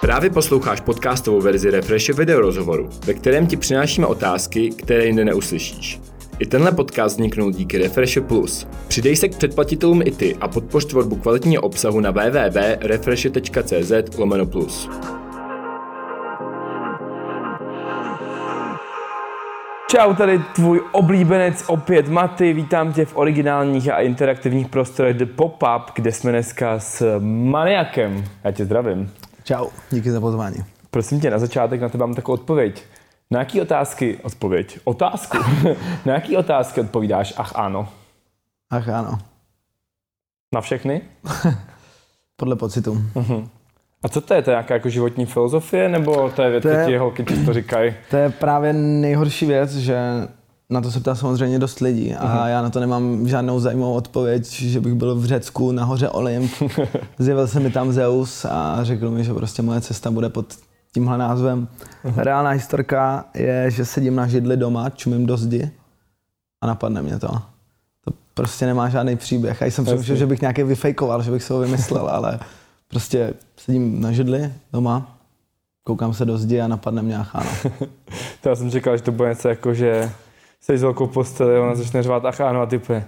Právě posloucháš podcastovou verzi Refresh videorozhovoru, ve kterém ti přinášíme otázky, které jinde neuslyšíš. I tenhle podcast vzniknul díky Refresh Plus. Přidej se k předplatitelům i ty a podpoř tvorbu kvalitního obsahu na www.refresh.cz/plus. Čau, tady tvůj oblíbenec opět Maty, vítám tě v originálních a interaktivních prostorech The Popup, kde jsme dneska s Maniakem. Já tě zdravím. Čau, díky za pozvání. Prosím tě, na začátek na tebe mám takovou odpověď. Na jaký otázky Na jaký otázky odpovídáš? Ach ano. Ach ano. Na všechny? Podle pocitu. Uh-huh. A co to je? To je nějaká jako životní filozofie, nebo to je věc, co ti holky často říkají? To je právě nejhorší věc, že na to se ptá samozřejmě dost lidí a já na to nemám žádnou zajímavou odpověď, že bych byl v Řecku nahoře Olymp, zjevil se mi tam Zeus a řekl mi, že prostě moje cesta bude pod tímhle názvem. Reálná historka je, že sedím na židli doma, čumím do zdi a napadne mě to. To prostě nemá žádný příběh. A jsem přemýšlel, že bych nějaký vyfejkoval, že bych se ho vymyslel, ale prostě sedím na židli doma, koukám se do zdi a napadne mě ach ano. To já jsem říkal, že to bude něco jako, že jsi s velkou posteli, ona začne řvát ach ano a ty půjde.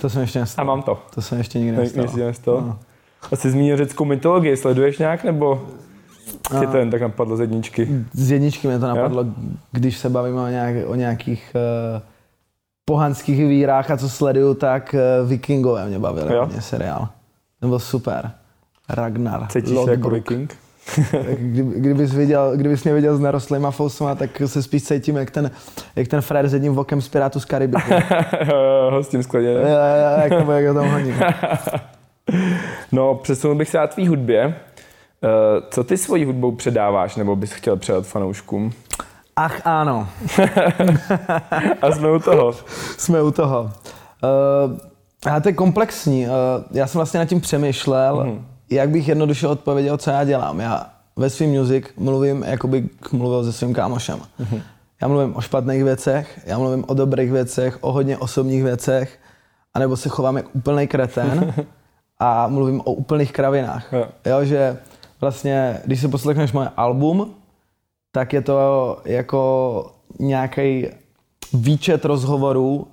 To jsem ještě nestalo. A mám to. To jsem ještě nikdy nestalo. No. A jsi zmínil řeckou mytologii, sleduješ nějak nebo tě to jen tak napadlo z jedničky? Z jedničky mě to napadlo, když se bavíme o nějakých pohanských vírách a co sleduju, tak Vikingové mě bavili, mě seriál. To byl super. Ragnar. Cítíš se jako Viking? Kdybys mě viděl s narostlýma fousama, tak se spíš cítím jak ten frér s jedním vokem z Pirátu z Karibiku. Hostím skladě, ne? Jak ho tam honí. No, přesunul bych se na tvý hudbě. Co ty svojí hudbou předáváš, nebo bys chtěl předat fanouškům? Ach ano. A jsme u toho. A to je komplexní. Já jsem vlastně nad tím přemýšlel, jak bych jednoduše odpověděl, co já dělám. Já ve svým music mluvím, jako bych mluvil se svým kámošem. Já mluvím o špatných věcech, já mluvím o dobrých věcech, o hodně osobních věcech, anebo se chovám jak úplnej kretén a mluvím o úplných kravinách. Jo, že vlastně, když si poslechneš moje album, tak je to jako nějaký výčet rozhovorů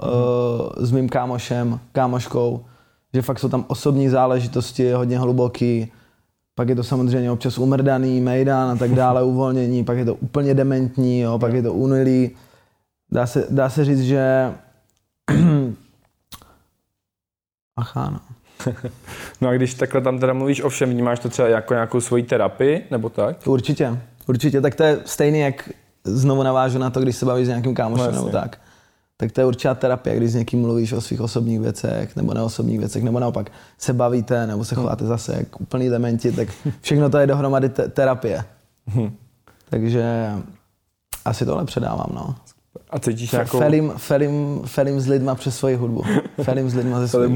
s mým kámošem, kámoškou, že fakt jsou tam osobní záležitosti, hodně hluboký, pak je to samozřejmě občas umrdaný, mejdan a tak dále, uvolnění, pak je to úplně dementní, jo, pak je to unilý. Dá se říct, že... Acháno. No a když takhle tam teda mluvíš o všem, vnímáš to třeba jako nějakou svoji terapii, nebo tak? Určitě, tak to je stejný jak... Znovu navážu na to, když se bavíš s nějakým kámošem nebo tak. Tak to je určitá terapie, když s někým mluvíš o svých osobních věcech nebo neosobních věcech, nebo naopak se bavíte nebo se chováte zase jak úplný dementi, tak všechno to je dohromady terapie. Takže asi tohle předávám, no. A cítíš nějakou... Felim s lidma přes svoji hudbu. Felim s lidma ze svojím...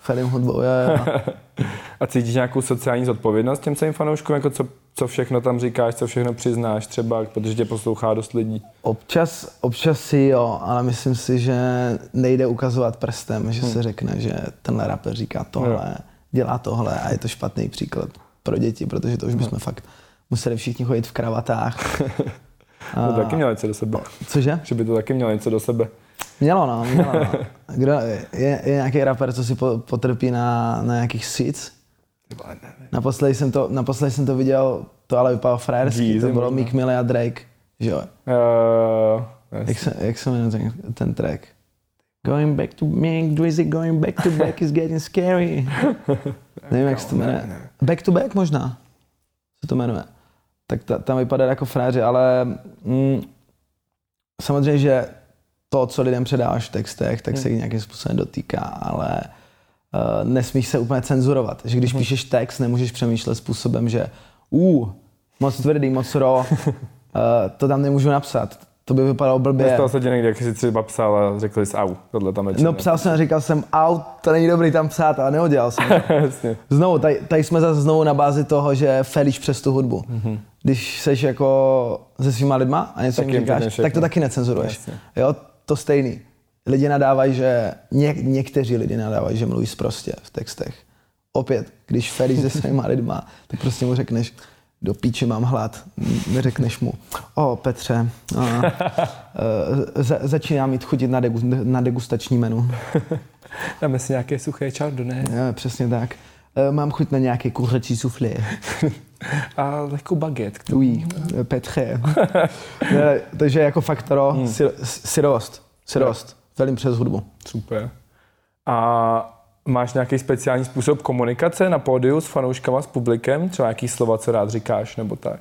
Felim hudbou, jo. A cítíš nějakou sociální zodpovědnost těm svým fanouškům, jako co všechno tam říkáš, co všechno přiznáš třeba, protože tě poslouchá dost lidí? Občas si jo, ale myslím si, že nejde ukazovat prstem, že se řekne, že tenhle rapper říká tohle, dělá tohle a je to špatný příklad pro děti, protože to už bychom fakt museli všichni chodit v kravatách. To taky mělo něco do sebe. Cože? Že by to taky mělo něco do sebe. Mělo. Kdo, je nějaký rapper, co si potrpí na nějakých svíc? Naposledy jsem to viděl, to ale vypadalo frajersky, to bylo Mick Milley a Drake, že jo? Jak se jmenuje ten track? Going back to back, Drizzy, going back to back is getting scary. Nevím, jak se to jmenuje. Back to back možná, se to jmenuje. Tak tam vypadá jako frajeři, ale samozřejmě, že to, co lidem předáváš v textech, tak se jich nějakým způsobem dotýká, ale nesmíš se úplně cenzurovat. Že když píšeš text, nemůžeš přemýšlet způsobem, že moc tvrdý, moc to tam nemůžu napsat. To by vypadalo blbě. Nestalo se tě někdy, jak jsi třeba psal a řekli jsi au, tohle tam nečím. No psal jsem a říkal jsem au, to není dobrý tam psát, ale neudělal jsem. Znovu, tady jsme znovu na bázi toho, že felíš přes tu hudbu. Když seš jako se svýma lidma a něco jim říkáš, tak to taky necenzuruješ. Jo, to stejný. Lidi nadávají, že někteří lidi nadávají, že mluví sprostě v textech. Opět, když feríš se svýma lidma, tak prostě mu řekneš, do píči mám hlad, neřekneš mu, o Petře, začíná mít chutit na degustační menu. Dáme si nějaké suché čardo, ne? Jo, přesně tak. Mám chuť na nějaké kuřečí suflé. A lehkou baguette. Oui, Petře. Ne, takže jako faktoro, syrost, velím přes hudbu. Super. A máš nějaký speciální způsob komunikace na pódiu s fanouškama, s publikem? Třeba nějaký slova, co rád říkáš, nebo tak?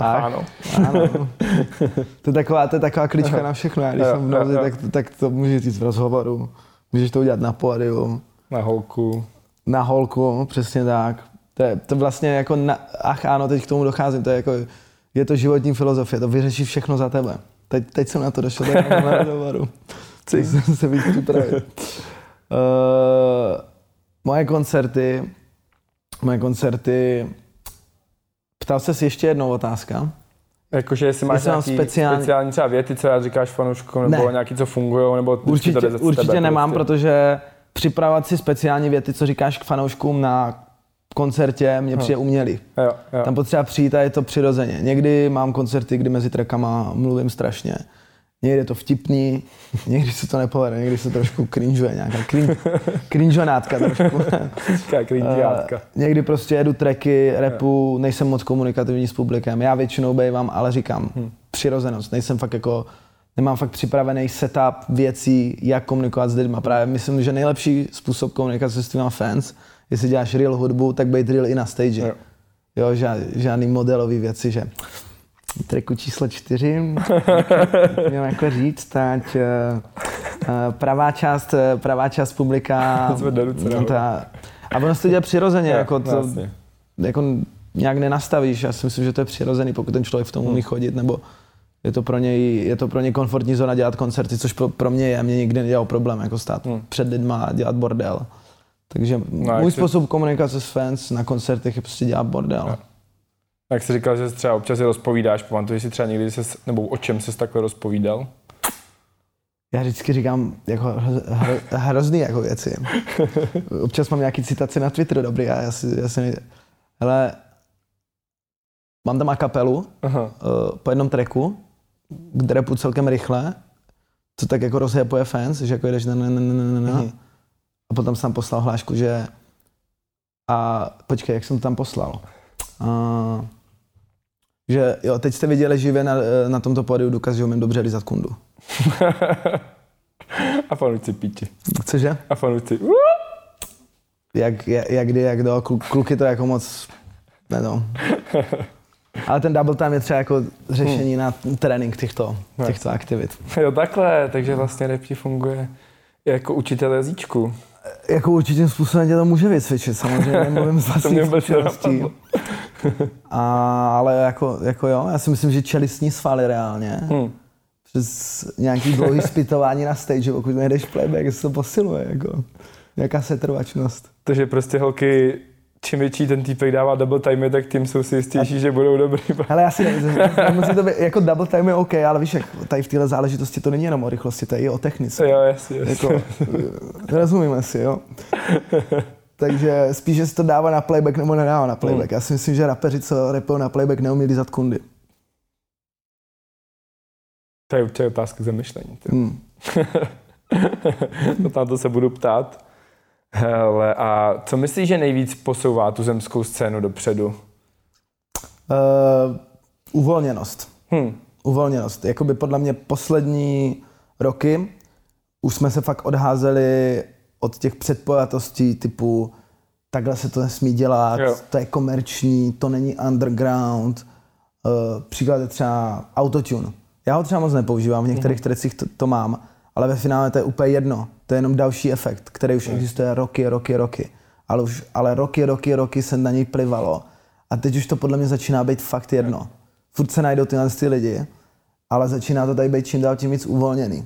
Ach, ano. To je taková klička na všechno. Já, když jsem v nouzi, tak to můžeš říct v rozhovoru. Můžeš to udělat na pódiu. Na holku, přesně tak. To vlastně jako, teď k tomu docházím, to je jako, je to životní filozofie, to vyřeší všechno za tebe. Teď jsem na to došel, tak na rozhovoru. Chci se víc připravit. Moje koncerty, ptal ses ještě jednou otázka. Jakože jestli máš nějaký speciální třeba věty, co já říkáš fanouškům, nebo nějaký, co fungujou, nebo určitě nemám, prostě. Protože připravovat si speciální věty, co říkáš k fanouškům na koncertě, mě přijde umělý. Jo. Tam potřeba přijít a je to přirozeně. Někdy mám koncerty, kdy mezi trackama mluvím strašně. Někdy je to vtipný, někdy se to nepovede, někdy se trošku cringeuje, nějaká cringeonátka trošku. Někdy prostě jedu tracky, rapu, nejsem moc komunikativní s publikem. Já většinou bejvám, ale říkám přirozenost, nejsem fakt jako, nemám fakt připravený setup věcí, jak komunikovat s lidmi. Právě myslím, že nejlepší způsob komunikace s tvýma fans, jestli děláš real hudbu, tak bejt real i na stage. Jo, žádný modelový věci, že tracku číslo 4, měl jako říct, ať pravá část publika a ono se to dělá přirozeně, jako nějak nenastavíš, já si myslím, že to je přirozený, pokud ten člověk v tom umí chodit, nebo je to pro něj komfortní zóna dělat koncerty, což pro mě je, mě nikdy nedělal problém jako stát před lidma a dělat bordel. Takže můj způsob komunikace s fans na koncertech je prostě dělat bordel. No. Jak jsi říkal, že třeba občas je rozpovídáš, pamatuješ si třeba někdy, nebo o čem ses takhle rozpovídal? Já vždycky říkám jako hrozný jako věci. Občas mám nějaký citace na Twitteru, dobrý, já si hele, mám tam akapelu po jednom tracku, k rapu celkem rychle, co tak jako rozhepuje fans, že jako jdeš na. A potom jsem tam poslal hlášku, že a počkej, jak jsem to tam poslal? Že jo, teď jste viděli živě na tomto pódiu důkaz, že umím dobře lízat kundu. A fanoušci píči. Cože? A fanoušci. Jak do, kluky to jako moc nedou. Ale ten double time je třeba jako řešení na trénink těchto aktivit. Jo, takhle, takže vlastně rap ti funguje jako učitel jazyčku. Jako určitým způsobem tě to může vycvičit, samozřejmě mluvím z vlastních zkušeností. Ale jako jo, já si myslím, že čelistní svaly reálně. Přes nějaký dlouhý zpytování na stage, pokud nejdeš playback, se to posiluje, jako nějaká setrvačnost. Takže prostě holky, čím větší ten týpek dává double time, tak tím jsou si jistější, že budou dobrý. Ale já si nevím, jako double time je OK, ale víš, jak tady v téhle záležitosti to není jenom o rychlosti, to je i o technice. Jo, jasně. Jako, rozumíme si, jo. Takže spíš, že se to dává na playback nebo nedává na playback. Já si myslím, že rapeři, co rapujou na playback, neumí lízat kundy. To je určitě otázka zamyšlení. Na to se budu ptát. Hele, a co myslíš, že nejvíc posouvá tu zemskou scénu dopředu? Uvolněnost. Uvolněnost. Jakoby podle mě poslední roky už jsme se fakt odházeli od těch předpojatostí typu takhle se to nesmí dělat, to je komerční, to není underground. Příklad je třeba Auto-tune. Já ho třeba moc nepoužívám, v některých trecích to mám, ale ve finále to je úplně jedno. To je jenom další efekt, který už existuje roky. Ale roky se na něj plivalo. A teď už to podle mě začíná být fakt jedno. Furt se najdou tyhle ty lidi, ale začíná to tady být čím dál tím víc uvolněný.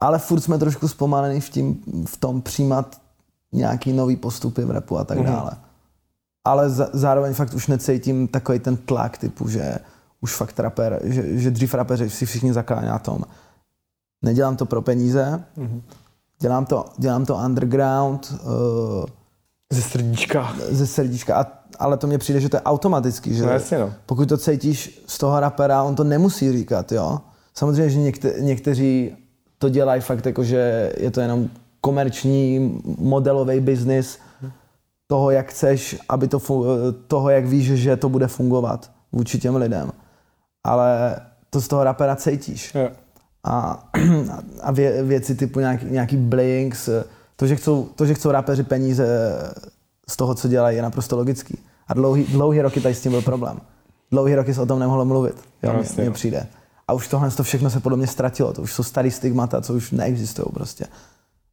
Ale furt jsme trošku zpomalený v tom přijímat nějaký nový postupy v rapu a tak dále. Ale zároveň fakt už necítím takový ten tlak typu, že už fakt raper, že dřív rapeři si všichni zakláňá tom. Nedělám to pro peníze, dělám to underground. Ze srdíčka, ale to mně přijde, že to je automatický, že? No, jasně, no. Pokud to cítíš z toho rapera, on to nemusí říkat, jo? Samozřejmě, že někteří to dělají fakt jako, že je to jenom komerční, modelový biznis toho, jak chceš, aby to toho, jak víš, že to bude fungovat vůči těm lidem. Ale to z toho rapera cítíš. Yeah. A věci typu nějaký blinks, to, že chcou rapeři peníze z toho, co dělají, je naprosto logický. A dlouhý roky tady s tím byl problém. Dlouhý roky se o tom nemohlo mluvit, jo, mně přijde. A už tohle to všechno se podle mě ztratilo, to už jsou starý stigmata, co už neexistují prostě.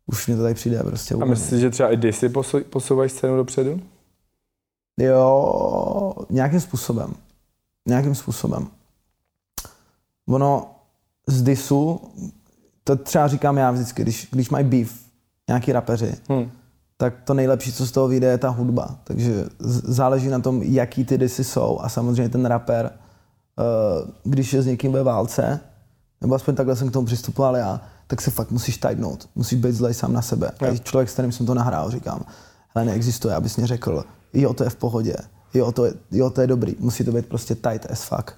Už mě to tady přijde prostě. A myslíš, že třeba i disy posouvají scénu dopředu? Jo, nějakým způsobem. Ono z disu, to třeba říkám já vždycky, když mají beef, nějaký rapeři, tak to nejlepší, co z toho vyjde, je ta hudba. Takže záleží na tom, jaký ty disy jsou a samozřejmě ten raper, když je s někým ve válce, nebo aspoň takhle jsem k tomu přistupoval já, tak se fakt musíš tajnout, musíš být zlej sám na sebe. Yeah. Člověk, s kterým jsem to nahrál, říkám, hele, neexistuje, abys mě řekl, jo, to je v pohodě, jo, to je dobrý, musí to být prostě tight as fuck.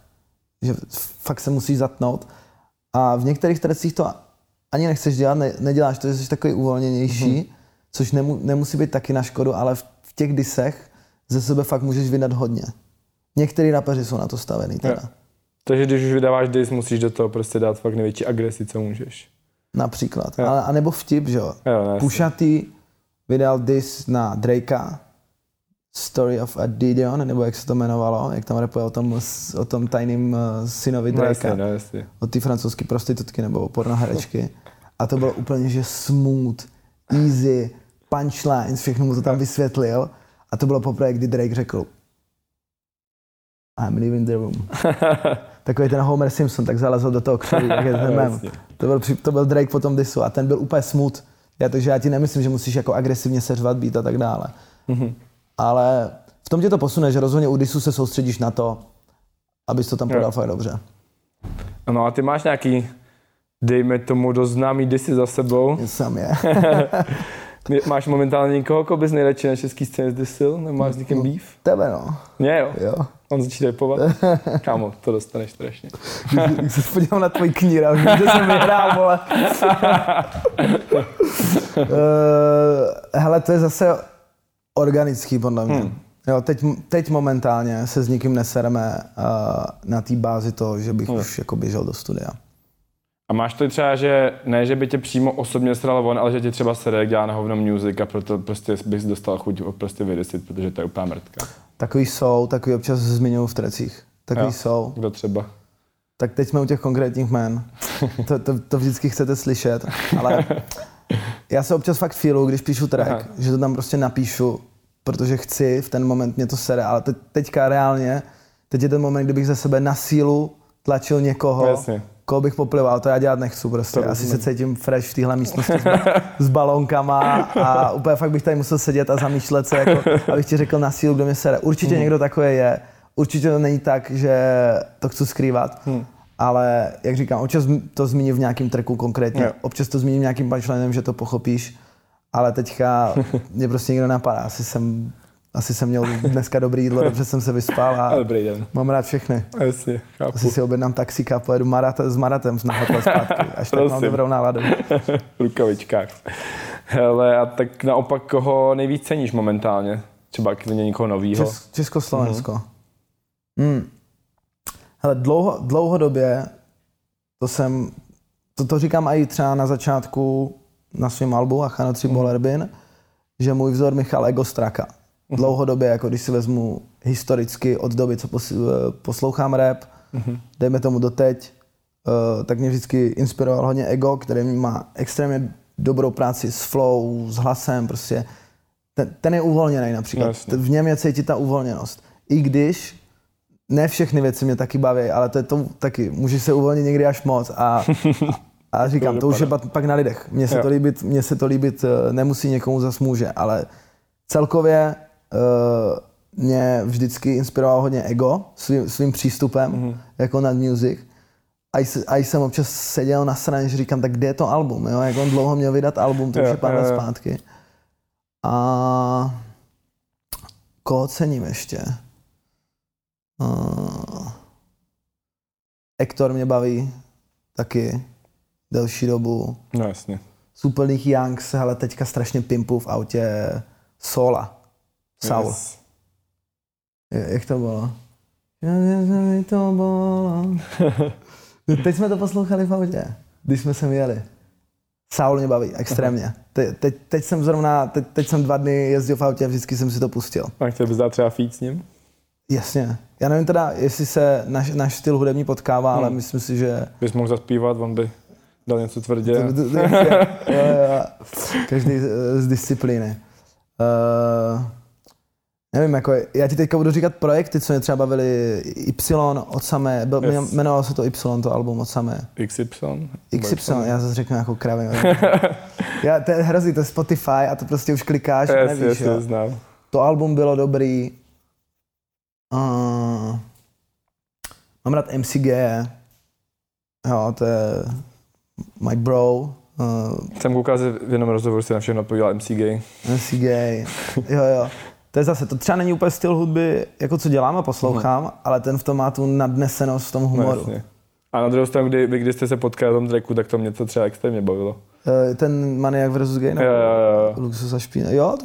Že fakt se musíš zatnout a v některých trecích to ani nechceš dělat, neděláš to, že jsi takový uvolněnější, což nemusí být taky na škodu, ale v těch disech ze sebe fakt můžeš vydat hodně. Některý rapeři jsou na to stavený teda. Yeah. Takže když už vydáváš dis, musíš do toho prostě dát fakt největší agresi, co můžeš. Například. Yeah. A nebo vtip, že jo. Yeah, Pušatý vydal dis na Drakea, Story of Adidion, nebo jak se to jmenovalo, jak tam rapuje o tom tajným synovi Drakea. No, od té francouzské prostitutky nebo pornoherečky. A to bylo úplně, že smooth, easy, punchlines, všechno mu to tam vysvětlil. A to bylo poprvé, kdy Drake řekl I'm leaving the room. Takový ten Homer Simpson, tak zalezl do toho křoví, jak je ten mem. To byl Drake po tom disu a ten byl úplně smooth. Takže já ti nemyslím, že musíš jako agresivně seřvat beat a tak dále. Ale v tom tě to posune, že rozhodně u disu se soustředíš na to, abys to tam podal fakt dobře. No a ty máš nějaký, dejme tomu, dost známý disy za sebou. Sam je. Máš momentálně někoho, koho bys nejradši na český scéně zdisil? Nemáš s někým beef? Tebe no. Mě jo. On začíná repovat. Kámo, to dostaneš strašně. Když se podívám na tvojí kníra, už vím, že jsem vyhrál, vole. Hele, to je zase organický, podle mě. Jo, teď momentálně se s nikým nesereme na té bázi toho, že bych už jako běžel do studia. A máš to třeba, že ne, že by tě přímo osobně sral on, ale že tě třeba sere, dělá na hovno music a proto prostě bys dostal chuť prostě vydesit, protože to je úplná mrtka. Takový občas zmiňuju v trecích. Takový jsou. Kdo třeba? Tak teď jsme u těch konkrétních jmen. To vždycky chcete slyšet, ale já se občas fakt fílu, když píšu track, že to tam prostě napíšu, protože chci, v ten moment mě to sere, ale teďka reálně, teď je ten moment, kdybych ze sebe na sílu tlačil někoho, koho bych poplival, to já dělat nechci prostě. Asi se cítím fresh v téhle místnosti s balónkama a úplně fakt bych tady musel sedět a zamýšlet se, jako, abych ti řekl na sílu, kdo mě sere. Určitě někdo takový je, určitě to není tak, že to chci skrývat, ale jak říkám, občas to zmíním v nějakém tracku konkrétně, občas to zmíním nějakým punchline, že to pochopíš, ale teďka mě prostě někdo napadá, asi jsem měl dneska dobrý jídlo, dobře jsem se vyspal a mám rád všechny. Jasně, chápu. Asi si objednám taxíka a pojedu s Maratem na hotel zpátky, až tak mám dobrou náladu. V rukavičkách. Hele, a tak naopak koho nejvíc ceníš momentálně? Třeba klidně někoho novýho? Československo. Hele, dlouhodobě, to říkám i třeba na začátku na svém albu Achana 3 Bolerbin, že můj vzor Michal Ego Stráka. Dlouhodobě, jako když si vezmu historicky od doby, co poslouchám rap, dejme tomu doteď, tak mě vždycky inspiroval hodně Ego, který má extrémně dobrou práci s flow, s hlasem, prostě. Ten je uvolněný například. Jasně. V něm je cítit ta uvolněnost. I když ne všechny věci mě taky baví, ale to je to taky, můžeš se uvolnit někdy až moc a říkám, to už je pak na lidech. Mně se to líbit nemusí, někomu zas může, ale celkově mě vždycky inspiroval hodně Ego svým přístupem jako nad music A jsem občas seděl na straně, že říkám, tak kde je to album, jo? Jak on dlouho měl vydat album, to už je pár let zpátky. A koho cením ještě? Hector mě baví taky delší dobu. No jasně. Z úplných Youngs, ale teďka strašně pimpu v autě Sola. Saul. Yes. Jak to bylo? Teď jsme to poslouchali v autě, když jsme sem jeli. Saul mě baví extrémně. Teď jsem 2 dny jezdil v autě a vždycky jsem si to pustil. A chtěl bys dát třeba feat s ním? Jasně. Já nevím teda, jestli se náš styl hudební potkává, ale myslím si, že... Bys mohl zaspívat, on by dal něco tvrdě. Každý z disciplíny. Nevím, jako já ti teďka budu říkat projekty, co mě třeba bavili Y od Samé, jmenovalo se to Y, to album od Samé. XY, já zase řeknu jako kravě. To je hrozný, to je Spotify a to prostě už klikáš a nevíš. Znám. To album bylo dobrý. Mám rád MCG, jo, to je Mike Bro. Jsem koukal, že v jednom rozhovoru si na všechno odpovídal MCG, jo. To je zase, to třeba není úplně styl hudby, jako co dělám a poslouchám, ale ten v tom má tu nadnesenost v tom humoru. No, a na druhou stranu, když jste se potkali na tom tracku, tak to mě to třeba extrémně bavilo. Ten Maniak vs. Gay, nebo Luxus a špína. Jo,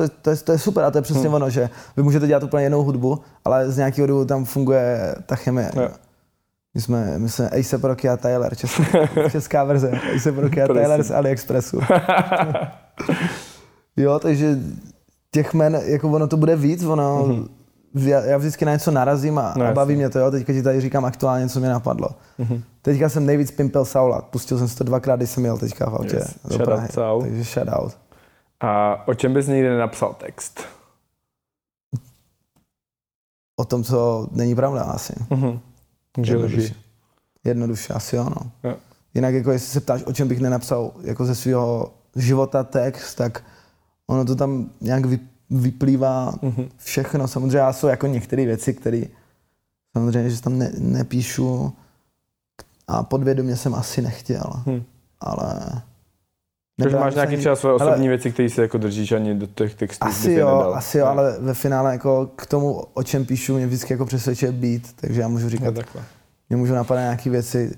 to je super a to je přesně ono, že vy můžete dělat úplně jinou hudbu, ale z nějakého důvodu tam funguje ta chemie. Jo. My jsme A$AP Rocky a Tyler, česká verze. A$AP Rocky a Tyler z Aliexpressu. Jo, takže... Těch men, jako ono to bude víc, ono, já vždycky na něco narazím a baví mě to, jo, teďka ti tady říkám aktuálně, co mě napadlo. Teďka jsem nejvíc pimpil Saula, pustil jsem si to 2krát, když jsem jel teďka v autě do Prahy, takže shoutout. A o čem bys nikdy nenapsal text? O tom, co není pravda asi. Jednoduše, asi jo, no. Jinak jako jestli se ptáš, o čem bych nenapsal jako ze svého života text, tak ono to tam nějak vyplývá všechno. Samozřejmě já jsou jako některé věci, které samozřejmě, že tam nepíšu a podvědomě jsem asi nechtěl, ale... Takže máš nějaký třeba svoje osobní věci, které si jako držíš ani do těch textů? Asi jo, ale ve finále jako k tomu, o čem píšu, mě vždycky jako přesvědčuje beat, takže já můžu říkat, mě můžu napadat nějaké věci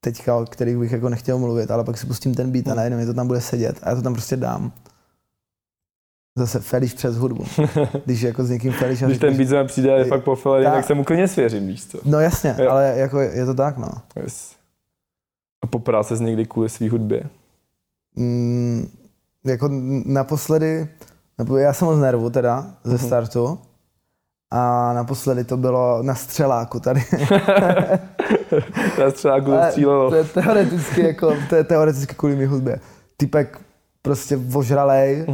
teďka, o kterých bych jako nechtěl mluvit, ale pak si pustím ten beat a najednou mě to tam bude sedět a já to tam prostě dám. Zase felíš přes hudbu, když jako s někým felíš a když ten beat zem přijde a je fakt po felení, tak se mu klidně svěřím, víš co? No jasně, ale jako je to tak, no. Yes. A poprál ses někdy kvůli svý hudbě? Jako naposledy, já jsem moc nervu teda ze startu a naposledy to bylo na Střeláku tady. Na Střeláku to střílelo. To je teoreticky kvůli mý hudbě. Typek prostě ožralej,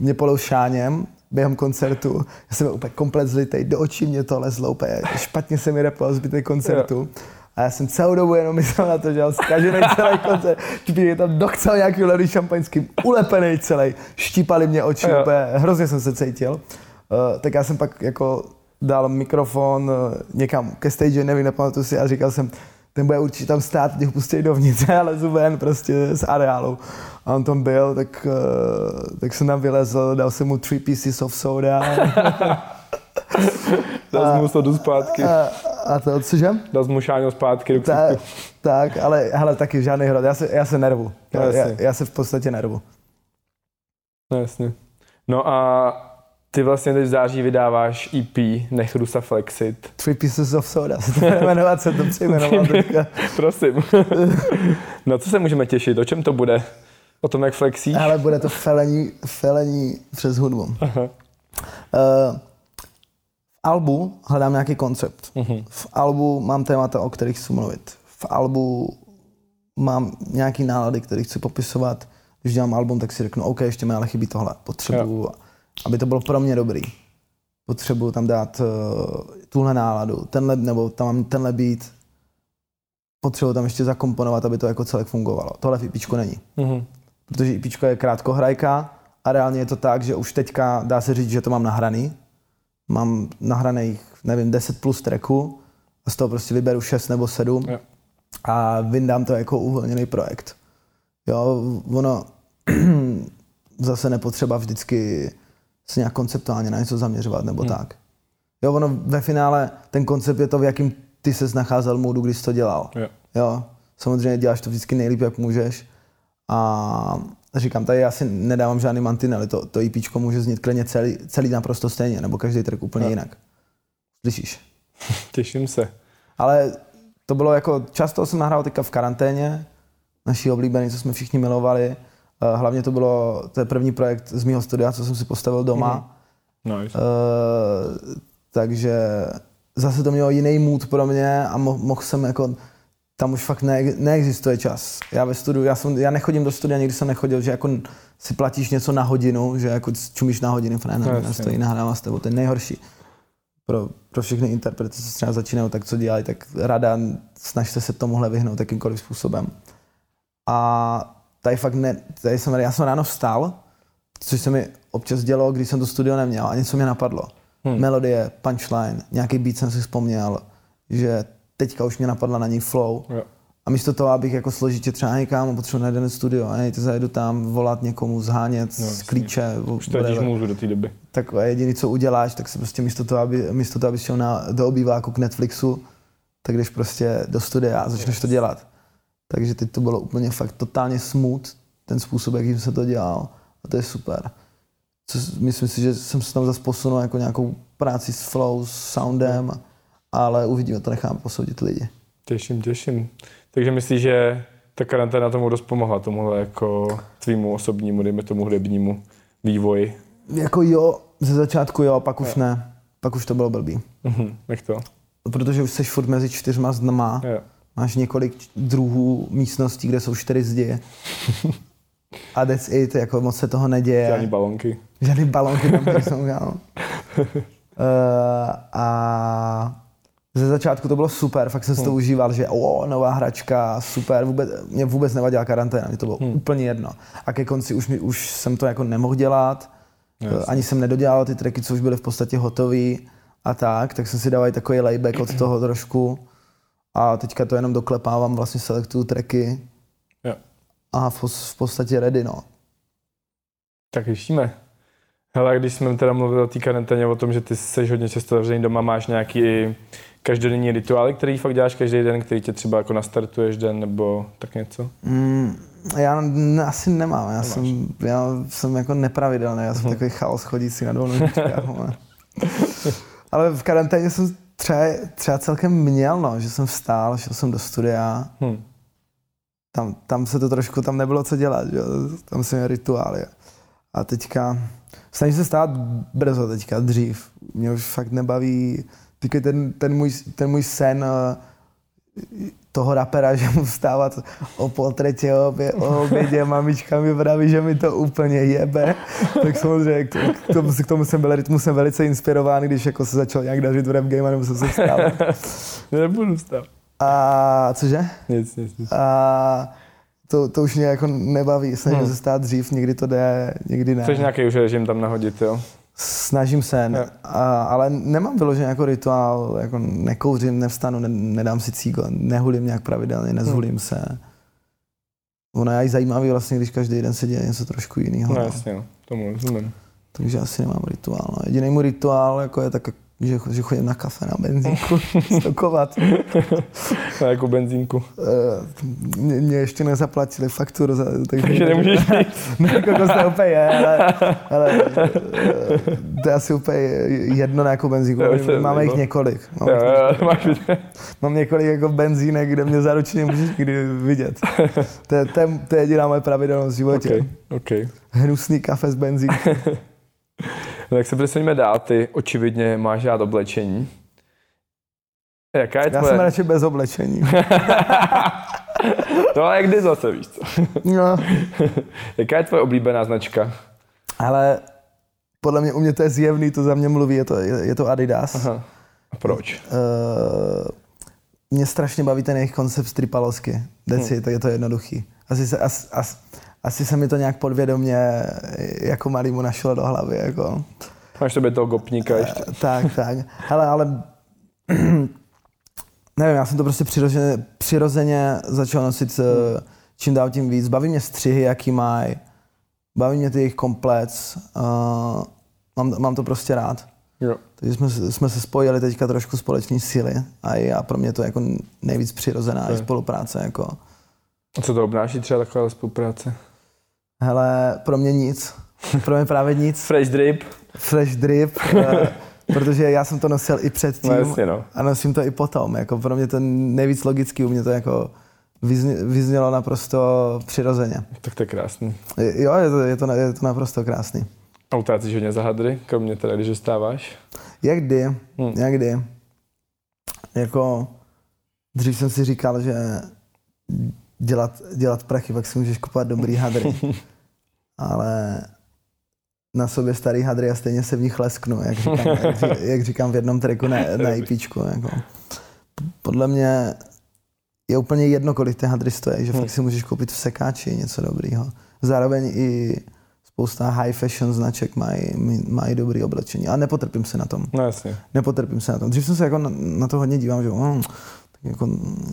mě polil šáněm během koncertu, já jsem byl úplně komplet zlitej, do očí mě to lezlo, úplně špatně se mi repoval zbytek koncertu a já jsem celou dobu jenom myslel na to, že já zkaženej celý koncert, je tam dochcel nějaký levný šampaňským, ulepenej celý, štípali mě oči, úplně hrozně jsem se cítil, tak já jsem pak jako dal mikrofon někam ke stage, nevím, nepamatuji si a říkal jsem, ten bude určitě tam stát, těch pustějí dovnitř, ale lezu ven prostě s areálu. A on tam byl, tak jsem tam vylezl, dal jsem mu 3 pieces of soda. Dal jsem mu sodu zpátky. A to, cože? Dal jsem mu šáňo zpátky. Tak, ale hele, taky žádný hrad, já se nervu. Já se v podstatě nervu. No jasně. No a... Ty vlastně teď v září vydáváš EP Nech Rusa flexit. 3 pieces of soda, se to jmenovat, se to přejmenoval teďka. Prosím. No co se můžeme těšit, o čem to bude? O tom, jak flexíš? Ale bude to felení přes hudbu. V albu hledám nějaký koncept. V albu mám témata, o kterých chci mluvit. V albu mám nějaký nálady, které chci popisovat. Když dělám album, tak si řeknu, OK, ještě mi ale chybí tohle, potřebuju. Aby to bylo pro mě dobrý. Potřebuju tam dát tuhle náladu, nebo tam mám tenhle beat. Potřebuju tam ještě zakomponovat, aby to jako celek fungovalo. Tohle v IPčku není. Protože IPčko je krátkohrajka a reálně je to tak, že už teďka dá se říct, že to mám nahraný. Mám nahraných, nevím, 10+ tracků a z toho prostě vyberu 6 nebo 7. a vyndám to jako uvolněný projekt. Jo, ono zase nepotřeba vždycky se nějak konceptuálně na něco zaměřovat nebo tak. Jo, ono ve finále ten koncept je to, v jakým ty ses nacházel módu, když jsi to dělal. Jo, samozřejmě děláš to vždycky nejlíp, jak můžeš. A říkám, tady já si nedávám žádný mantinely, to EPčko může znít klidně celý naprosto stejně, nebo každý track úplně jinak. Slyšíš? Těším se. Ale to bylo jako, často jsem nahrál teďka v karanténě, naší oblíbený, co jsme všichni milovali. Hlavně to bylo, to je první projekt z mýho studia, co jsem si postavil doma. Nice. Takže zase to mělo jiný mood pro mě a mohl jsem jako, tam už fakt neexistuje čas. Já ve studiu, já nechodím do studia, nikdy jsem nechodil, že jako si platíš něco na hodinu, že jako čumíš na hodiny, frénem, stojí nahrává s tebou, to je nejhorší. Pro všechny interprety, co třeba začínají, tak co dělají, tak rada, snažte se tomuhle vyhnout jakýmkoliv způsobem. A tady fakt já jsem ráno vstal, což se mi občas dělo, když jsem to studio neměl a něco mě napadlo. Melodie, punchline, nějaký beat jsem si vzpomněl, že teďka už mě napadla na něj flow. Jo. A místo toho, abych jako složitě třeba někam potřeboval na jeden studio, teď zajdu tam volat někomu, zhánět z klíče. Už ztratíš můžu do té doby. Tak jediný, co uděláš, tak se prostě místo toho, aby šel do obýváku k Netflixu, tak jdeš prostě do studia a začneš to dělat. Takže teď to bylo úplně fakt totálně smooth, ten způsob, jakým se to dělal. A to je super. Myslím si, že jsem se tam zase posunul jako nějakou práci s flow, s soundem, ale uvidíme, to nechám posoudit lidi. Těším. Takže myslíš, že ta karanténa tomu dost pomohla, tomuhle jako tvýmu osobnímu, dejme tomu hudebnímu vývoji? Jako jo, ze začátku jo, pak už ne. Pak už to bylo blbý. Jak to? Protože už seš furt mezi 4 zdma. Jo. Máš několik druhů místností, kde jsou 4 zdi. A that's it, jako moc se toho neděje. Žádný balonky tam nejsou, jo. A ze začátku to bylo super, fakt jsem si to užíval, že nová hračka, super, mě vůbec nevadila karanténa, mě to bylo úplně jedno. A ke konci už jsem to jako nemohl dělat, ani jsem nedodělal ty tracky, co už byly v podstatě hotový a tak jsem si dával takový layback od toho trošku. A teďka to jenom doklepávám, vlastně selektuju tracky a v podstatě ready, no. Tak řešíme. Hele, když jsme teda mluvili o té karanténě, o tom, že ty jsi hodně často zavřený doma, máš nějaký každodenní rituály, který fakt děláš každý den, který tě třeba jako nastartuješ den nebo tak něco? Já asi nemám, já jsem jako nepravidelný, já jsem takový chaos chodící na dovolenečkách. Ale v karanténě jsem třeba celkem měl, no, že jsem vstál, šel jsem do studia. Tam se to trošku, tam nebylo co dělat, jo? Tam jsem měl rituály. A teďka, snažím se stát brzo teďka, dřív. Mě už fakt nebaví, teďka ten můj sen toho rapera, že mu vstávat o 2:30 o obědě, mamička mi praví, že mi to úplně jebe. Tak samozřejmě k tomu jsem byl rytmu jsem velice inspirován, když jako se začal nějak dařit v rap game a nemusel se vstávat. Nebudu vstávat. A cože? Nic. A to už mě jako nebaví, snažím se stát dřív, někdy to jde, někdy ne. Chceš nějaký už režim tam nahodit, jo? Snažím se, ale nemám vyložený jako rituál, jako nekouřím, nevstanu, nedám si cígo, nehulím nějak pravidelně, nezhulím se. Ono je i zajímavý vlastně, když každý den se děje něco trošku jiného. No jasně, tomu rozumím. Takže asi nemám rituál, no. Jediný můj rituál jako je tak, že chodím na kafe, na benzínku, stokovat. Na jakou benzínku? Mě ještě nezaplatili fakturu, takže nemůžeš říct. To je úplně ale to je asi úplně jedno, na jakou benzínku. Máme jich několik. Mám několik jako benzínek, kde mě zaručně můžeš někdy vidět. To je jediná moje pravidelnost v životě. Okay. Hnusný kafe z benzínky. No, tak se přesuníme dál, ty očividně máš rád oblečení. Jaká je tvoje? Já jsem radši bez oblečení. No ale kdy zase, víš co? No. Jaká je tvoje oblíbená značka? Ale podle mě, u mě to je zjevný, to za mě mluví, je to Adidas. Aha. A proč? Mě strašně baví ten jejich koncept tripalovsky. To je to jednoduchý. Asi se mi to nějak podvědomě jako malýmu našlo do hlavy, jako. Máš tobě toho gopníka ještě. Tak. Hele, ale nevím, já jsem to prostě přirozeně začal nosit čím dál tím víc. Baví mě střihy, jaký mají, baví mě ty jejich komplec, mám to prostě rád. Jo. Takže jsme se spojili teďka trošku společní síly a pro mě to je jako nejvíc přirozená spolupráce. Jako. A co to obnáší třeba taková spolupráce? Hele, pro mě nic. Pro mě právě nic. Fresh drip. Protože já jsem to nosil i předtím a nosím to i potom. Jako pro mě to nejvíc logický, u mě to jako vyznělo naprosto přirozeně. Tak to je krásný. Jo, je to naprosto krásný. A utrácíš hodně za hadry, kromě teda, když dostáváš? Jak kdy. Jako dřív jsem si říkal, že dělat prachy, pak si můžeš kupovat dobrý hadry. Ale na sobě starý hadry a stejně se v nich lesknu, jak říkám v jednom tracku na IPčku. Jako. Podle mě je úplně jedno, kolik ty hadry stojí, že fakt si můžeš koupit v sekáči něco dobrýho. Zároveň i spousta high fashion značek mají dobrý oblečení, a nepotrpím se na tom. No jasně. Dřív jsem se jako na to hodně dívám, že jako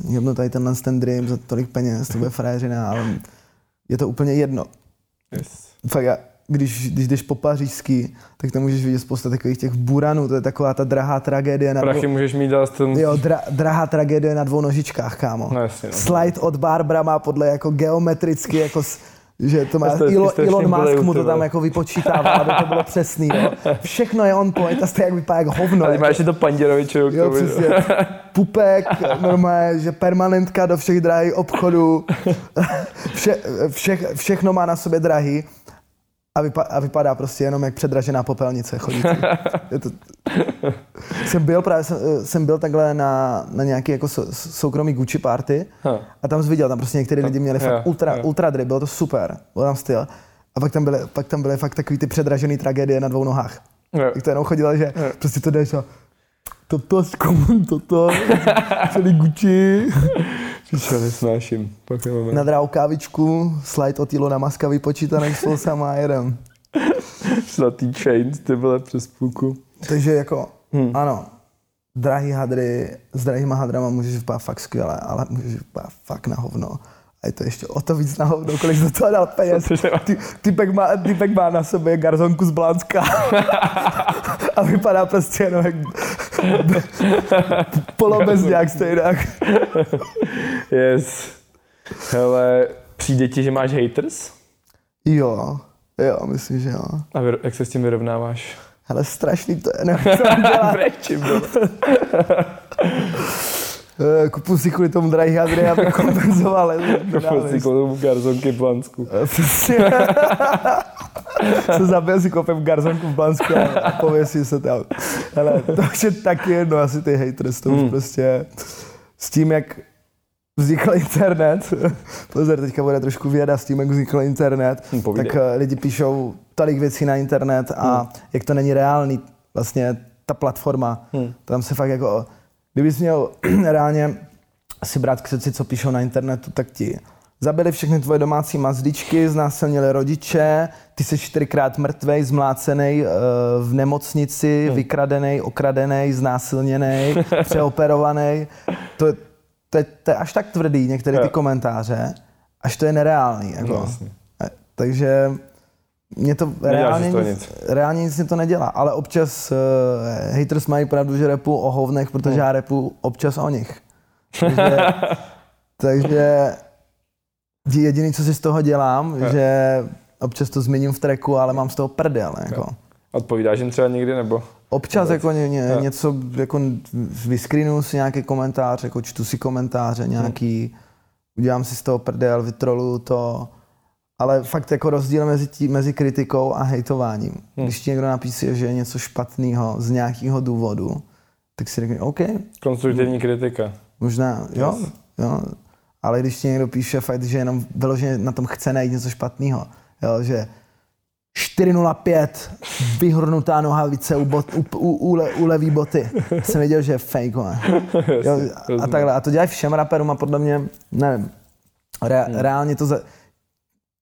jebnu tady ten dream za tolik peněz, to bude frajeřina, ale je to úplně jedno. Yes. Fakt, když jdeš po pařížský, tak tam můžeš vidět spousta takových těch buranů, to je taková ta drahá tragédie na prachy můžeš mít dát ten... Jo, drahá tragédie na dvou nožičkách, kámo. No jasně. No. Slide od Barbara má podle jako geometricky jako... Že to má Elon Musk mu to tam jako vypočítává, aby to bylo přesný, jo. Všechno je on point a stejně jak vypadá jak hovno. Ale máš to Panděrovičů. Jo, přesně. Pupek, normálně, že permanentka do všech drahých obchodů. Všechno má na sobě drahý a vypadá prostě jenom jak předražená popelnice chodící. Jsem byl takhle na nějaký jako soukromý Gucci party a tam jsi viděl, tam prostě některé lidi měli fakt ultra drip, bylo to super, byl tam styl. A pak tam byly fakt takový ty předražený tragédie na dvou nohách. Jak to jenom chodilo, že prostě to jdeš a toto, celý Gucci. Čo nesnáším, pak nemám. Na drahou kávičku, slide od Ilona Muska vypočítaný s Sola a jedem. Zlatý chains, ty vole, přes půlku. Takže jako, ano, drahý hadry, s drahýma hadrama můžeš vypadat fakt skvěle, ale můžeš vypadat fakt na hovno. A je to ještě o to víc na hovno, kolik za to dal peněz. Typek má na sobě garzonku z Blánska a vypadá prostě jenom jak polobezňák stejnak. Yes. Hele, přijde ti, že máš haters? Jo, myslím, že jo. A jak se s tím vyrovnáváš? Hele, strašný to je, nevím, co mám dělat. Brečím, bro. Kupu si kvůli tomu drahý hadry, aby kompenzoval. Kupu si kvůli tomu garzonky v Blansku. Se zabiju, si koupím garzonku v Blansku a pověsím se tam. Hele, to už je taky jedno, asi ty haters, to už prostě s tím, jak vznikl internet, pozor, teďka bude trošku věda s tím, jak vznikl internet, tak lidi píšou tolik věcí na internet a jak to není reálný, vlastně ta platforma, tam se fakt jako... Kdybys měl reálně si brát křeci, co píšou na internetu, tak ti zabili všechny tvoje domácí mazlíčky, znásilnili rodiče, ty jsi 4krát mrtvej, zmlácenej v nemocnici, vykradenej, okradenej, znásilněnej, přeoperovanej. To je až tak tvrdý některé ty komentáře, až to je nereálný. Jako. Takže mě to reálně nic mě to nedělá, ale občas haters mají pravdu, že rapuju o hovnech, protože já rapuju občas o nich. Takže jediný, co si z toho dělám, že občas to zmíním v tracku, ale mám z toho prdel. Jako. Odpovídáš jim třeba někdy, nebo? Občas jako něco jako vyscreenuju si nějaký komentář, jako čtu si komentáře nějaký, udělám si z toho prdel, vytroluju to. Ale fakt jako rozdíl mezi kritikou a hejtováním. Když ti někdo napíše, že je něco špatného z nějakého důvodu, tak si řekne OK. Konstruktivní kritika. Možná, jo. Ale když ti někdo píše fakt, že jenom vyloženě na tom chce najít něco špatného, jo, že 4.05, vyhrnutá nohavice u levý boty. Jsem věděl, že je fake, jo, a takhle. A to dělají všem raperům a podle mě, nevím, reálně to...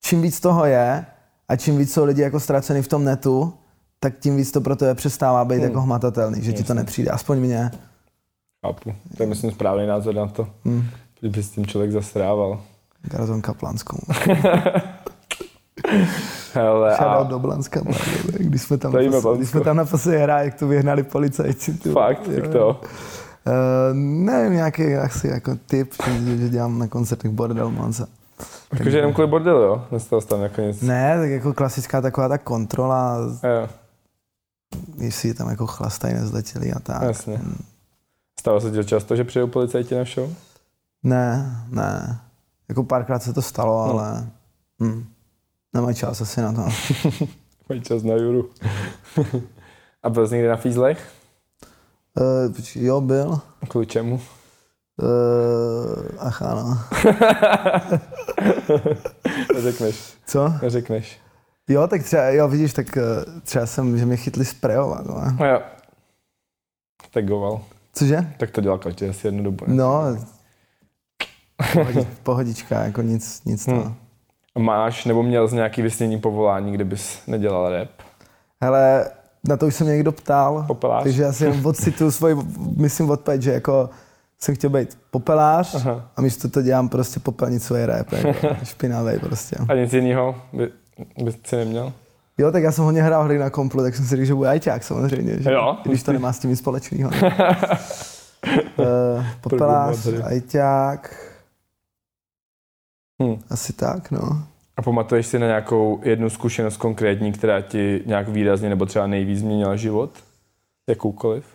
Čím víc toho je a čím víc jsou lidi jako ztraceni v tom netu, tak tím víc to pro tebe přestává být jako hmatatelný, že ti to nepřijde, aspoň mně. Chápu. To je, myslím, správný názor na to, kdyby s tím člověk zasrával. Garzon Kaplanskou. Hele, šadal do Blanska, když jsme tam, na fase hráli, jak to vyhnali policajci. Tu. Fakt, jak to? Nevím, nějaký asi jako tip, že dělám na koncertech bordel Monza. Takže jenom kvůli bordelu, jo? Nestal jsi tam jako nic? Ne, tak jako klasická taková ta kontrola. Jo. Jestli tam jako chlastají nezletěli a tak. Jasně. Stalo se ti často, že přijdou policajti na show? Ne. Jako párkrát se to stalo, ale... Nemají čas asi na to. Mají čas na juru. A byl jsi někdy na fízlech? Jo, byl. Kvůli čemu? Ach ano. Neřekneš. Co? Neřekneš. Jo, tak třeba, jo, vidíš, tak třeba jsem, že mě chytli sprejovat. No jo. Tagoval. Cože? Tak to dělal každý asi jednu dobu. No. Pohodička, jako nic to. Máš nebo měl z nějaký vysnění povolání, kde bys nedělal rap? Hele, na to už jsem někdo ptal, popelář. Takže já si jen odcituju svoji, myslím odpověď, že jako jsem chtěl být popelář. Aha. A místo to dělám prostě popelnicový rap, jako špinavej prostě. A nic jinýho bys si neměl? Jo, tak já jsem hodně hrál hry na komplu, tak jsem si řekl, že budu ajťák samozřejmě, že? Jo. Když to nemá s tím nic společného. Popelář, ajťák. Asi tak, no. A pamatuješ si na nějakou jednu zkušenost konkrétní, která ti nějak výrazně nebo třeba nejvíc změnila život? Jakoukoliv?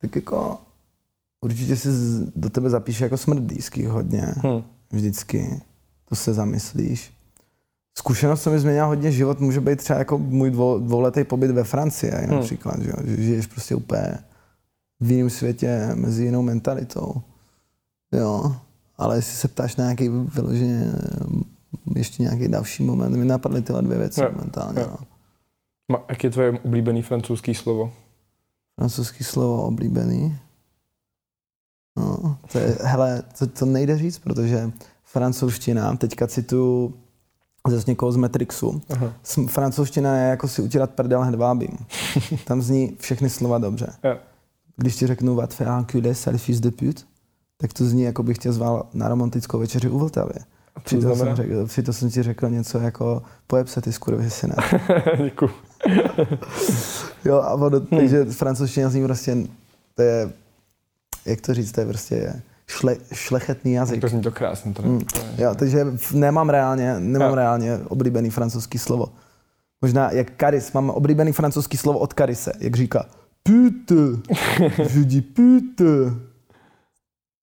Tak jako určitě si do tebe zapíše jako smrt blízkých hodně. Vždycky. To se zamyslíš. Zkušenost, co mi změnila hodně život, může být třeba jako můj dvouletý pobyt ve Francii například, že žiješ prostě úplně v jiném světě, mezi jinou mentalitou. Jo, ale jestli se ptáš na nějaký vyloženě ještě nějaký další moment, mi napadly tyhle dvě věci momentálně. No. Jak je tvoje oblíbený francouzský slovo? Francouzský slovo oblíbený? No, to je, hele, to nejde říct, protože francouzština, teďka cituju zase někoho z Matrixu. Aha. Francouzština je jako si utírat prdel hedvábím. Tam zní všechny slova dobře. Yeah. Když ti řeknu va te faire enculer sale fils de pute, tak to zní, jako bych tě zval na romantickou večeři u Vltavy. Při to jsem ti řekl něco jako pojeb se ty skurvy syna. Děkuju. Jo, a takže francouzština zní prostě, to je, jak to říct, to je prostě šlechetný jazyk. To zní to krásně. Jo, takže nemám reálně oblíbený francouzský slovo. Možná jak Karis, mám oblíbený francouzský slovo od Karise, jak říká pute, je dis pute.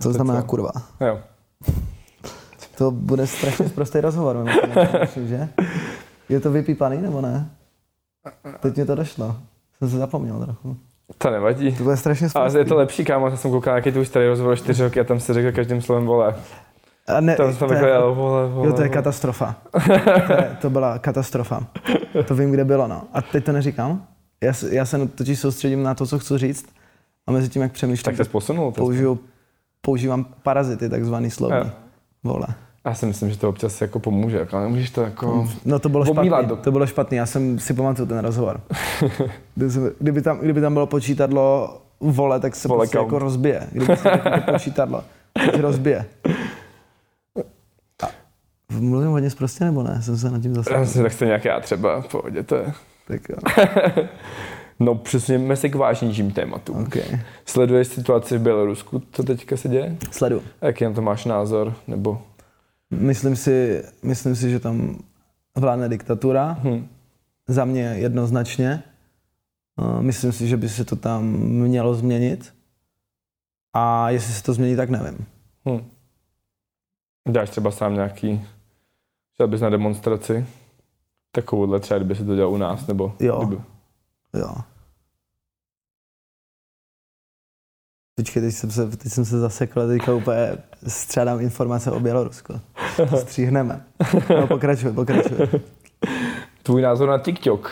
To znamená kurva. Jo. To bude strašně prostý rozhovor, myslím, že? Je to vypípaný nebo ne? Teď mě to došlo. Jsem se zapomněl trochu. To nevadí. To bude strašně sprostý. Ale je to lepší, kámo, já jsem koukal nějaký tu už tady rozhovor 4 roky a tam si řekl každým slovem vole. A ne, tam jsem takhle jel, vole. Jo, to je katastrofa. To byla katastrofa. To vím, kde bylo, no. A teď to neříkám. Já se totiž soustředím na to, co chci říct. A mezi tím, jak přemýšlím, používám parazity, takzvaný slovní. Vole. Já si myslím, že to občas jako pomůže, ale nemůžeš to jako... No to bylo špatný, já jsem si pamatuju ten rozhovor. Kdyby tam bylo počítadlo vole, tak se prostě jako rozbije. Kdyby se to počítadlo, tak rozbije. A mluvím hodně zprostě nebo ne? Jsem se nad tím zastavil. Já si tak stejně jak já třeba, v pohodě to je. Tak jo. No, přesuneme se k vážnějším tématům. Okay. Sleduješ situaci v Bělorusku, co teďka se děje? Sleduju. Jaký na to máš názor? Nebo... Myslím si, že tam vládne diktatura. Za mě jednoznačně. Myslím si, že by se to tam mělo změnit. A jestli se to změní, tak nevím. Dáš třeba sám nějaký... Chtěl bys na demonstraci? Takovouhle třeba, kdyby se to dělal u nás, nebo... Jo. Kdyby... Jo. Počkej, teď jsem se zasekl, teďka úplně střádám informace o Bělorusku. Stříhneme. No, pokračuj. Tvůj názor na TikTok?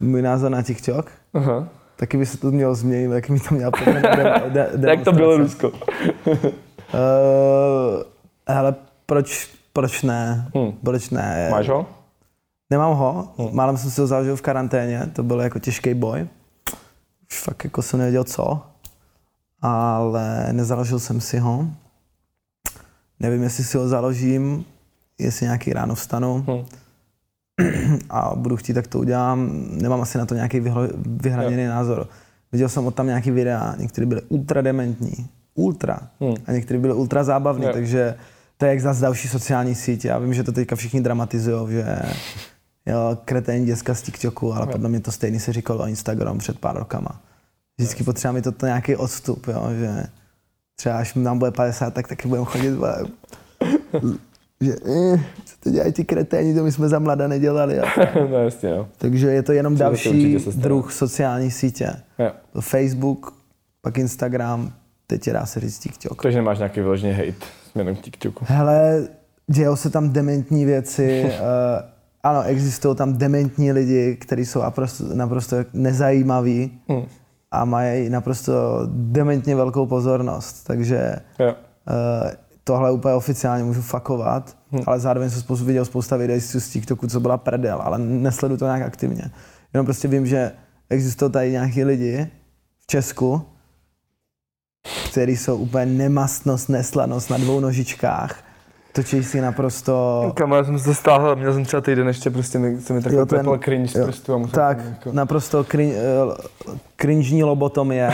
Můj názor na TikTok? Aha. Taky by se to mělo změnit, taky mi to měla poměrně demonstrace. Jak to Bělorusko? Hele, proč ne? Proč ne? Máš ho? Nemám ho, málem jsem si ho založil v karanténě, to byl jako těžký boj. fakt jako jsem nevěděl co, ale nezaložil jsem si ho. Nevím, jestli si ho založím, jestli nějaký ráno vstanu a budu chtít, tak to udělám. Nemám asi na to nějaký vyhraněný názor. Viděl jsem od tam nějaký videa, některé byly ultra dementní, a některé byly ultra zábavné, takže to je jak zase další sociální sítě. Já vím, že to teďka všichni dramatizujou, že jo, kreténní děcka z TikToku, ale podle mě to stejný se říkalo o Instagram před pár rokama. Vždycky potřeba mi to nějaký odstup, jo, že třeba až nám bude 50, tak taky budeme chodit, že co to dělají ty kreténi, to my jsme za mladá nedělali. No, jasně, jo. Takže je to jenom další druh sociální sítě. Jo. Facebook, pak Instagram, teď je dá se říct TikTok. Takže nemáš nějaký vyložený hejt směrem k TikToku? Hele, dějou se tam dementní věci, ano, existují tam dementní lidi, kteří jsou naprosto nezajímaví a mají naprosto dementně velkou pozornost, takže tohle úplně oficiálně můžu fakovat, ale zároveň jsem viděl spousta videí z TikToku, co byla prdel, ale nesleduju to nějak aktivně. Jenom prostě vím, že existují tady nějaký lidi v Česku, kteří jsou úplně nemastnost, neslanost na dvou nožičkách. Točí si naprosto... Kamo, já jsem se stáhl, měl jsem třeba týden ještě, prostě se mi takhle tepl cringe z prstu a musel... Tak, jako... naprosto cringení lobotomie.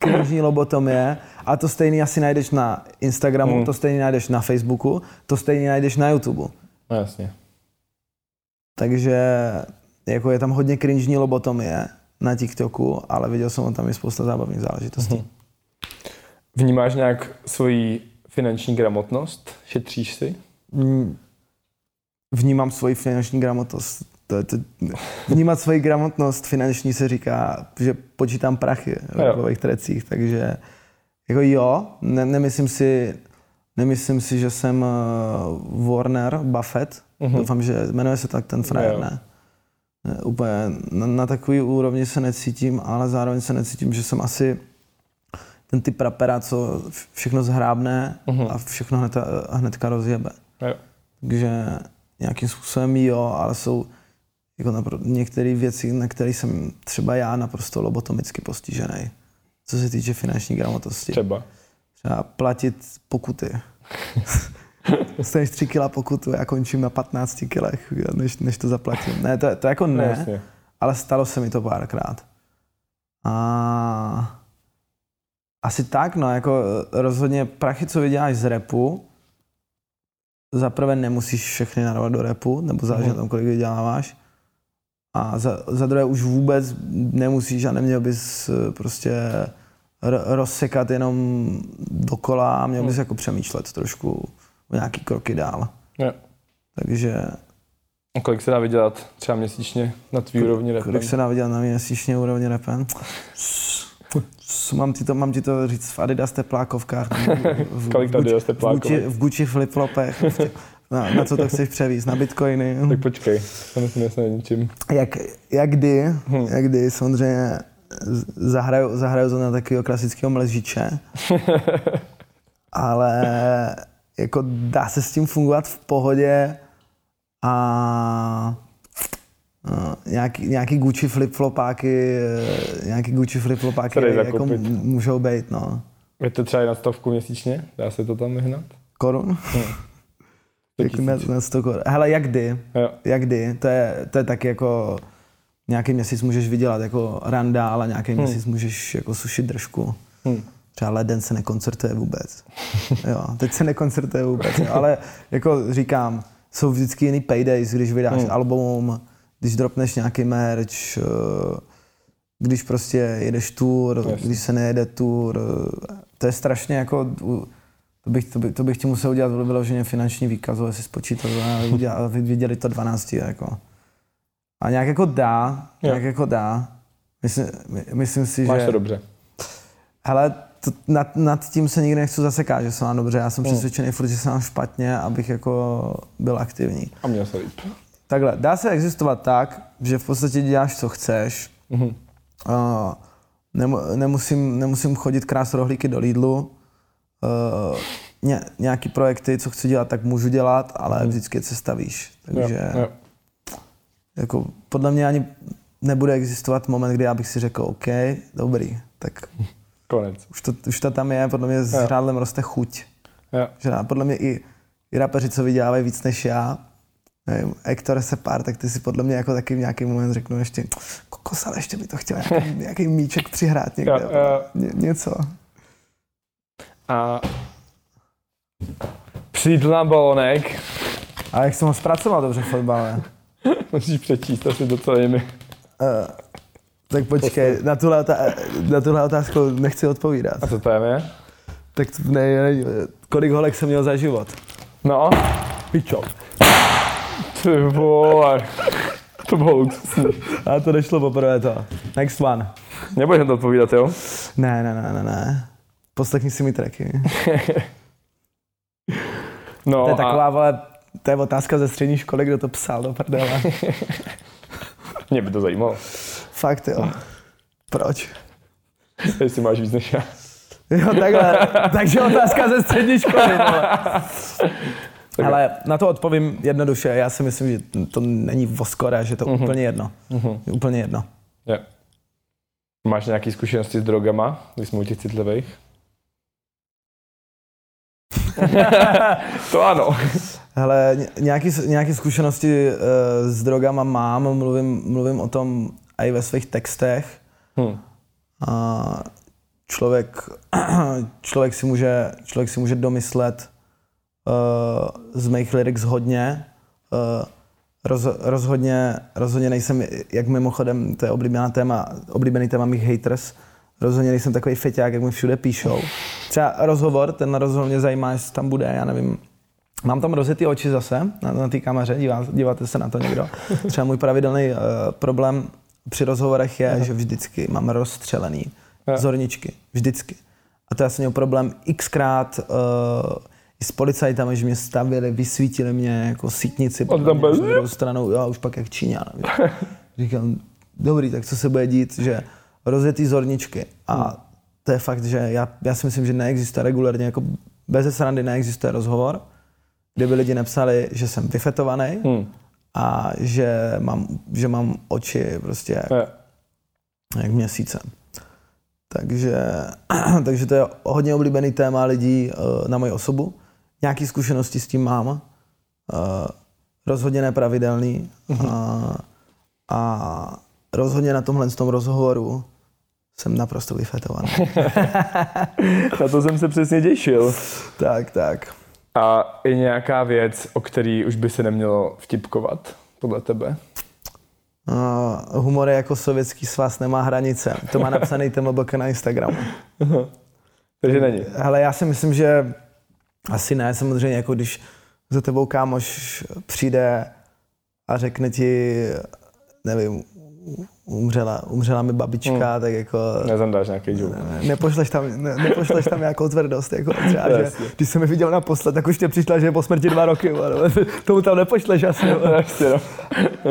Cringení lobotomie. A to stejný asi najdeš na Instagramu, to stejný najdeš na Facebooku, to stejný najdeš na YouTube. No jasně. Takže jako je tam hodně cringení lobotomie na TikToku, ale viděl jsem tam i spousta zábavných záležitostí. Mm-hmm. Vnímáš nějak svoji finanční gramotnost? Šetříš si? Vnímám svoji finanční gramotnost. Vnímat svoji gramotnost finanční se říká, že počítám prachy v takových trecích, takže jako jo, nemyslím si, že jsem Warner Buffett. Doufám, že jmenuje se tak ten frajer, ne? Úplně na takový úrovni se necítím, ale zároveň se necítím, že jsem asi ten typ rapera, co všechno zhrábne a všechno hnedka rozjebe. Jo. Takže nějakým způsobem jo, ale jsou jako některé věci, na které jsem třeba já naprosto lobotomicky postižený, co se týče finanční gramotnosti. Třeba platit pokuty. Dostaneš 3 kila pokutu, já končím na 15 kilech, než to zaplatím. Ne, to jako ne, ale stalo se mi to párkrát. A... asi tak, no, jako rozhodně prachy, co vyděláš z repu, zaprvé nemusíš všechny narvat do repu, nebo záleží na tom, kolik vyděláváš. A za druhé už vůbec nemusíš a neměl bys prostě rozsekat jenom dokola a měl bys jako přemýšlet trošku o nějaký kroky dál. Jo. Takže... a kolik se dá vydělat třeba měsíčně na tvý úrovni repem? Kolik se dá vydělat na měsíčně úrovni repem? Mám ti to říct v Adidas teplákovkách, v Gucci flip-flopech, na co to chceš převíst, na bitcoiny. Tak počkej, to myslím, jestli ničím. Jak kdy, samozřejmě zahraju to na takového klasického mležiče, ale jako dá se s tím fungovat v pohodě a... nějaký Gucci flip-flopáky, jako můžou být, no. Je to třeba i na 100 měsíčně? Dá se to tam vyhnat? Korun? Na 100 korun. Hele, jak kdy? To je taky jako... nějaký měsíc můžeš vydělat jako randál a nějaký měsíc můžeš jako sušit držku. Třeba leden se nekoncertuje vůbec. Jo, teď se nekoncertuje vůbec, ale jako říkám, jsou vždycky jiný paydays, když vydáš album, když dropneš nějaký merch, když prostě jedeš tour, když se nejede tour, to je strašně jako, to bych ti musel udělat vyloženě finanční výkazu, jestli spočítat a viděli to 12 jako. A nějak jako dá, myslím si, že... Máš to dobře. Hele, nad tím se nikdy nechci zasekat, že se mám dobře, já jsem přesvědčený furt, že se mám špatně, abych jako byl aktivní. A měl se líp. Takhle, dá se existovat tak, že v podstatě děláš, co chceš. Nemusím chodit krás rohlíky do Lidlu. Nějaký projekty, co chci dělat, tak můžu dělat, ale vždycky se stavíš. Takže jako podle mě ani nebude existovat moment, kdy já bych si řekl, OK, dobrý, tak konec. Už to tam je, podle mě s rádlem roste chuť. Jo. Že podle mě i rapeři, co vydělávají víc než já, nevím, Hector se pár, tak ty si podle mě jako taky v nějaký moment řeknu ještě kokos, ale ještě by to chtěl nějaký míček přihrát někde, něco. A přijít na balonek. A jak jsem ho zpracoval dobře v fotbale? Musíš přečíst asi to, co je mi. Tak počkej, na tuhle otázku nechci odpovídat. A co to je? Tak ne, kolik holek jsem měl za život? No. Pičo. Ty vole. To bylo luxusní. A to nešlo poprvé to. Next one. Nebudeš na to odpovídat, jo? Ne. Poslechni si mi tracky. No, to je taková, vole, to je otázka ze střední školy, kdo to psal, do prdele. Mě by to zajímalo. Fakt jo. Proč? Jestli máš víc než já. Jo, takhle. Takže otázka ze střední školy. Ale na to odpovím jednoduše. Já si myslím, že to není voskora, že to úplně jedno. Úplně jedno. Yeah. Máš nějaké zkušenosti s drogama, když jsme u těch citlivých? To ano. Hele, nějaké zkušenosti s drogama mám, mluvím o tom i ve svých textech. Člověk si může domyslet z mých lyrics hodně. Rozhodně nejsem, jak mimochodem, to je oblíbený téma mých haters, rozhodně nejsem takový feťák, jak mi všude píšou. Třeba ten rozhovor mě zajímá, jestli tam bude, já nevím. Mám tam rozjetý oči zase na té kameře, díváte se na to někdo. Třeba můj pravidelný problém při rozhovorech je, že vždycky mám rozstřelený zorničky. Vždycky. A to já jsem měl problém xkrát s policajtami, že mě stavili, vysvítili mě jako sítnici. A tam byl? Druhou stranou, jo, už pak jak Číňan. Říkám, dobrý, tak co se bude dít, že rozjetý zorničky. A to je fakt, že já si myslím, že neexistuje regulárně, jako bez srandy neexistuje rozhovor, kdyby lidi napsali, že jsem vyfetovaný a že mám oči prostě jak měsícem. Takže to je hodně oblíbený téma lidí na moji osobu. Nějaké zkušenosti s tím mám. Rozhodně nepravidelný. A rozhodně na tomhle tom rozhovoru jsem naprosto vyfetovaný. Na to jsem se přesně těšil. Tak. A je nějaká věc, o který už by se nemělo vtipkovat, podle tebe? Humor je jako sovětský svaz, nemá hranice. To má napsaný TMBK na Instagramu. Takže není. Hele, já si myslím, že asi ne. Samozřejmě, jako když za tebou kámoš přijde a řekne ti, nevím, umřela mi babička, tak jako... Nezandáš nějaký dům. Nepošleš tam nějakou tvrdost, jako třeba, že když jsem mi viděl naposled, tak už tě přišla, že je po smrti 2 roky, tomu tam nepošleš asi.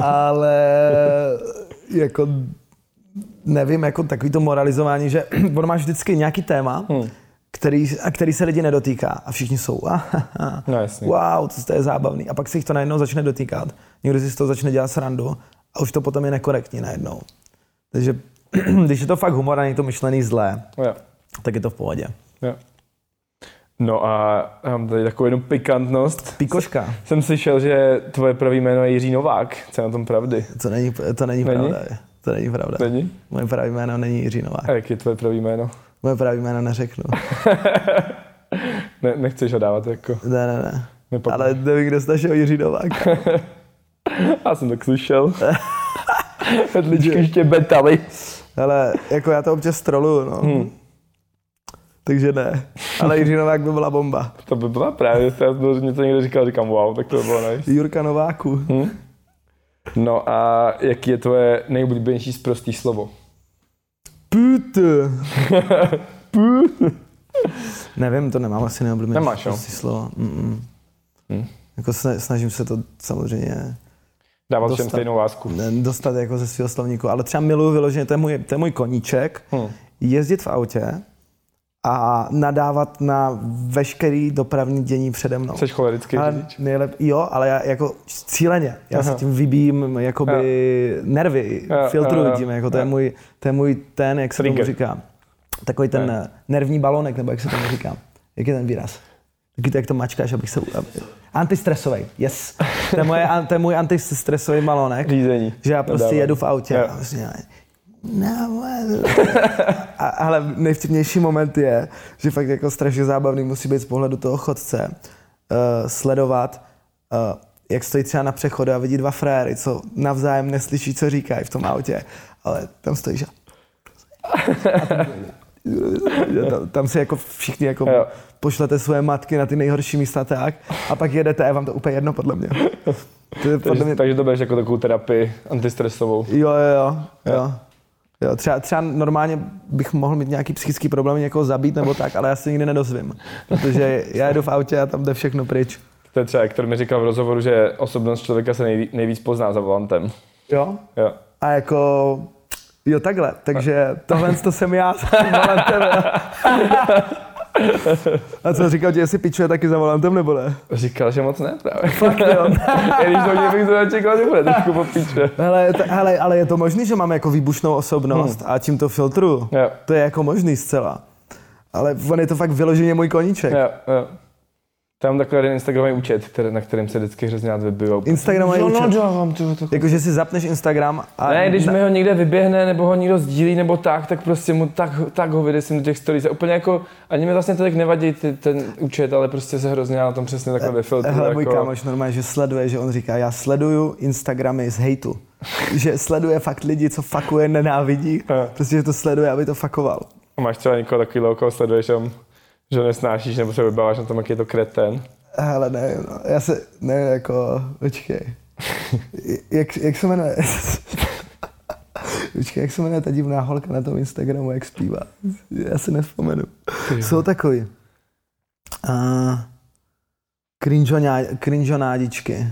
Ale jako nevím, jako takový to moralizování, že on máš vždycky nějaký téma, který se lidi nedotýká a všichni jsou wow, to je zábavný. A pak se jich to najednou začne dotýkat, někdo si z toho začne dělat srandu, a už to potom je nekorektní najednou. Takže když je to fakt humor a není to myšlený zlé, tak je to v pohodě. Jo. No a mám tady takovou jednu pikantnost. Píkoška. Jsem slyšel, že tvoje pravý jméno je Jiří Novák. Co je na tom pravdy? To není pravda. To není pravda. Není? Moje pravý jméno není Jiří Novák. A jak je tvoje pravý jméno? Moje pravý jméno neřeknu. Ne, nechceš ho dávat jako? Ne. Nepokojím. Ale nevím, kdo snažil Jiří Novák. Já jsem tak slyšel. Vedličky ještě betaly. Hele, jako já to občas troluju, no. Takže ne. Ale Jiří Novák by byla bomba. To by byla právě, já jsem něco někde říkal, říkám wow, tak to bylo nice. Jurka Nováku. No a jaký je tvoje nejoblíbenější sprostý slovo? Pute. Nevím, to nemám asi nejoblíbenější sprostý slovo. Jako snažím se to samozřejmě dávat všem stejnou lásku. Dostat jako ze svého slovníku, ale třeba miluju vyloženě, to je můj koníček, jezdit v autě a nadávat na veškerý dopravní dění přede mnou. Jseš cholerický řidič? Jo, ale já jako cíleně. Já se tím vybijím jakoby nervy, filtruji tím, jako to je můj ten, jak se tomu říká. Takový ten nervní balonek, nebo jak se tomu říká. Jak je ten výraz? Taky to, jak to mačkáš, abych se... Antistresovej, yes. To je můj antistresový balonek. Řízení. Že já prostě jedu v autě a prostě... No, ale nejvtipnější moment je, že fakt jako strašně zábavný musí být z pohledu toho chodce sledovat, jak stojí třeba na přechodu a vidí dva frajery, co navzájem neslyší, co říkají v tom autě, ale tam stojí, že... Tam si jako všichni jako pošlete svoje matky na ty nejhorší místa tak a pak jedete a je vám to úplně jedno podle mě. Takže to budeš jako takovou terapii antistresovou. Jo. Třeba normálně bych mohl mít nějaký psychický problém, někoho zabít nebo tak, ale já se nikdy nedozvím, protože já jedu v autě a tam jde všechno pryč. To je třeba, Hector mi říkal v rozhovoru, že osobnost člověka se nejvíc pozná za volantem. Jo. A jako... Jo, takhle, takže tohle to jsem já za volantem. A co říkal ti, jestli pičuje taky za volantem, nebo ne? Říkal, že moc ne právě. Fakt jo. Když to mě bych to nečekal, že bude trošku popiče. Ale je to možný, že mám jako výbušnou osobnost a tím to filtruju. Yeah. To je jako možný zcela. Ale on je to fakt vyloženě můj koníček. Yeah. Tam mám takový jeden Instagramový účet, na kterém se vždycky hrozně rád vybijou. Instagramový účet? Jakože si zapneš Instagram a... Ne, když mi ho někde vyběhne, nebo ho někdo sdílí, nebo tak, tak prostě mu tak ho vydesím do těch stories. A úplně jako, ani mi vlastně to tak nevadí ten účet, ale prostě se hrozně na tom přesně takhle vyfiltruju. Hele, můj kámoš normálně, že sleduje, že on říká, já sleduju Instagramy z hejtu. Že sleduje fakt lidi, co fakuje, nenávidí, prostě že to sleduje, aby to fakoval. A máš třeba někoho takového, koho sleduješ, že nesnášíš, nebo se vybáváš na tom, jak je to kretén? Hele, nevím, no. Já se, nevím, jako, počkej. Jak se jmenuje? Počkej, jak se jmenuje ta divná holka na tom Instagramu, jak zpívá? Já si nevzpomenu. Jsou takový. Cringonádičky.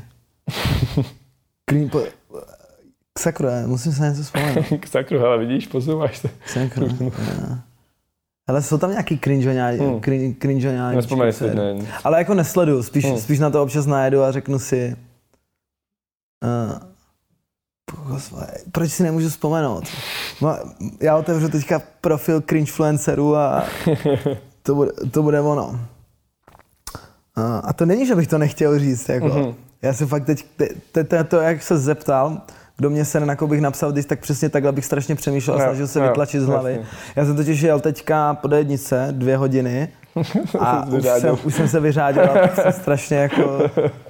Ksakru, musím se něco vzpomenout. Ksakru, hele, vidíš, posouváš se. Ksakru, ale jsou tam nějaký cringeňáčky. Ale jako nesleduju, spíš na to občas najedu a řeknu si... proč si nemůžu vzpomenout? Já otevřu teďka profil cringefluencerů a to bude ono. A to není, že bych to nechtěl říct. Jako. Já si fakt teď... To, jak se zeptal, kdo mě se jako bych napsal, když tak přesně takhle bych strašně přemýšlel a snažil se vytlačit z hlavy. Jasně. Já jsem totiž jel teďka po D1 2 hodiny a už jsem se vyřádil a jsem strašně jako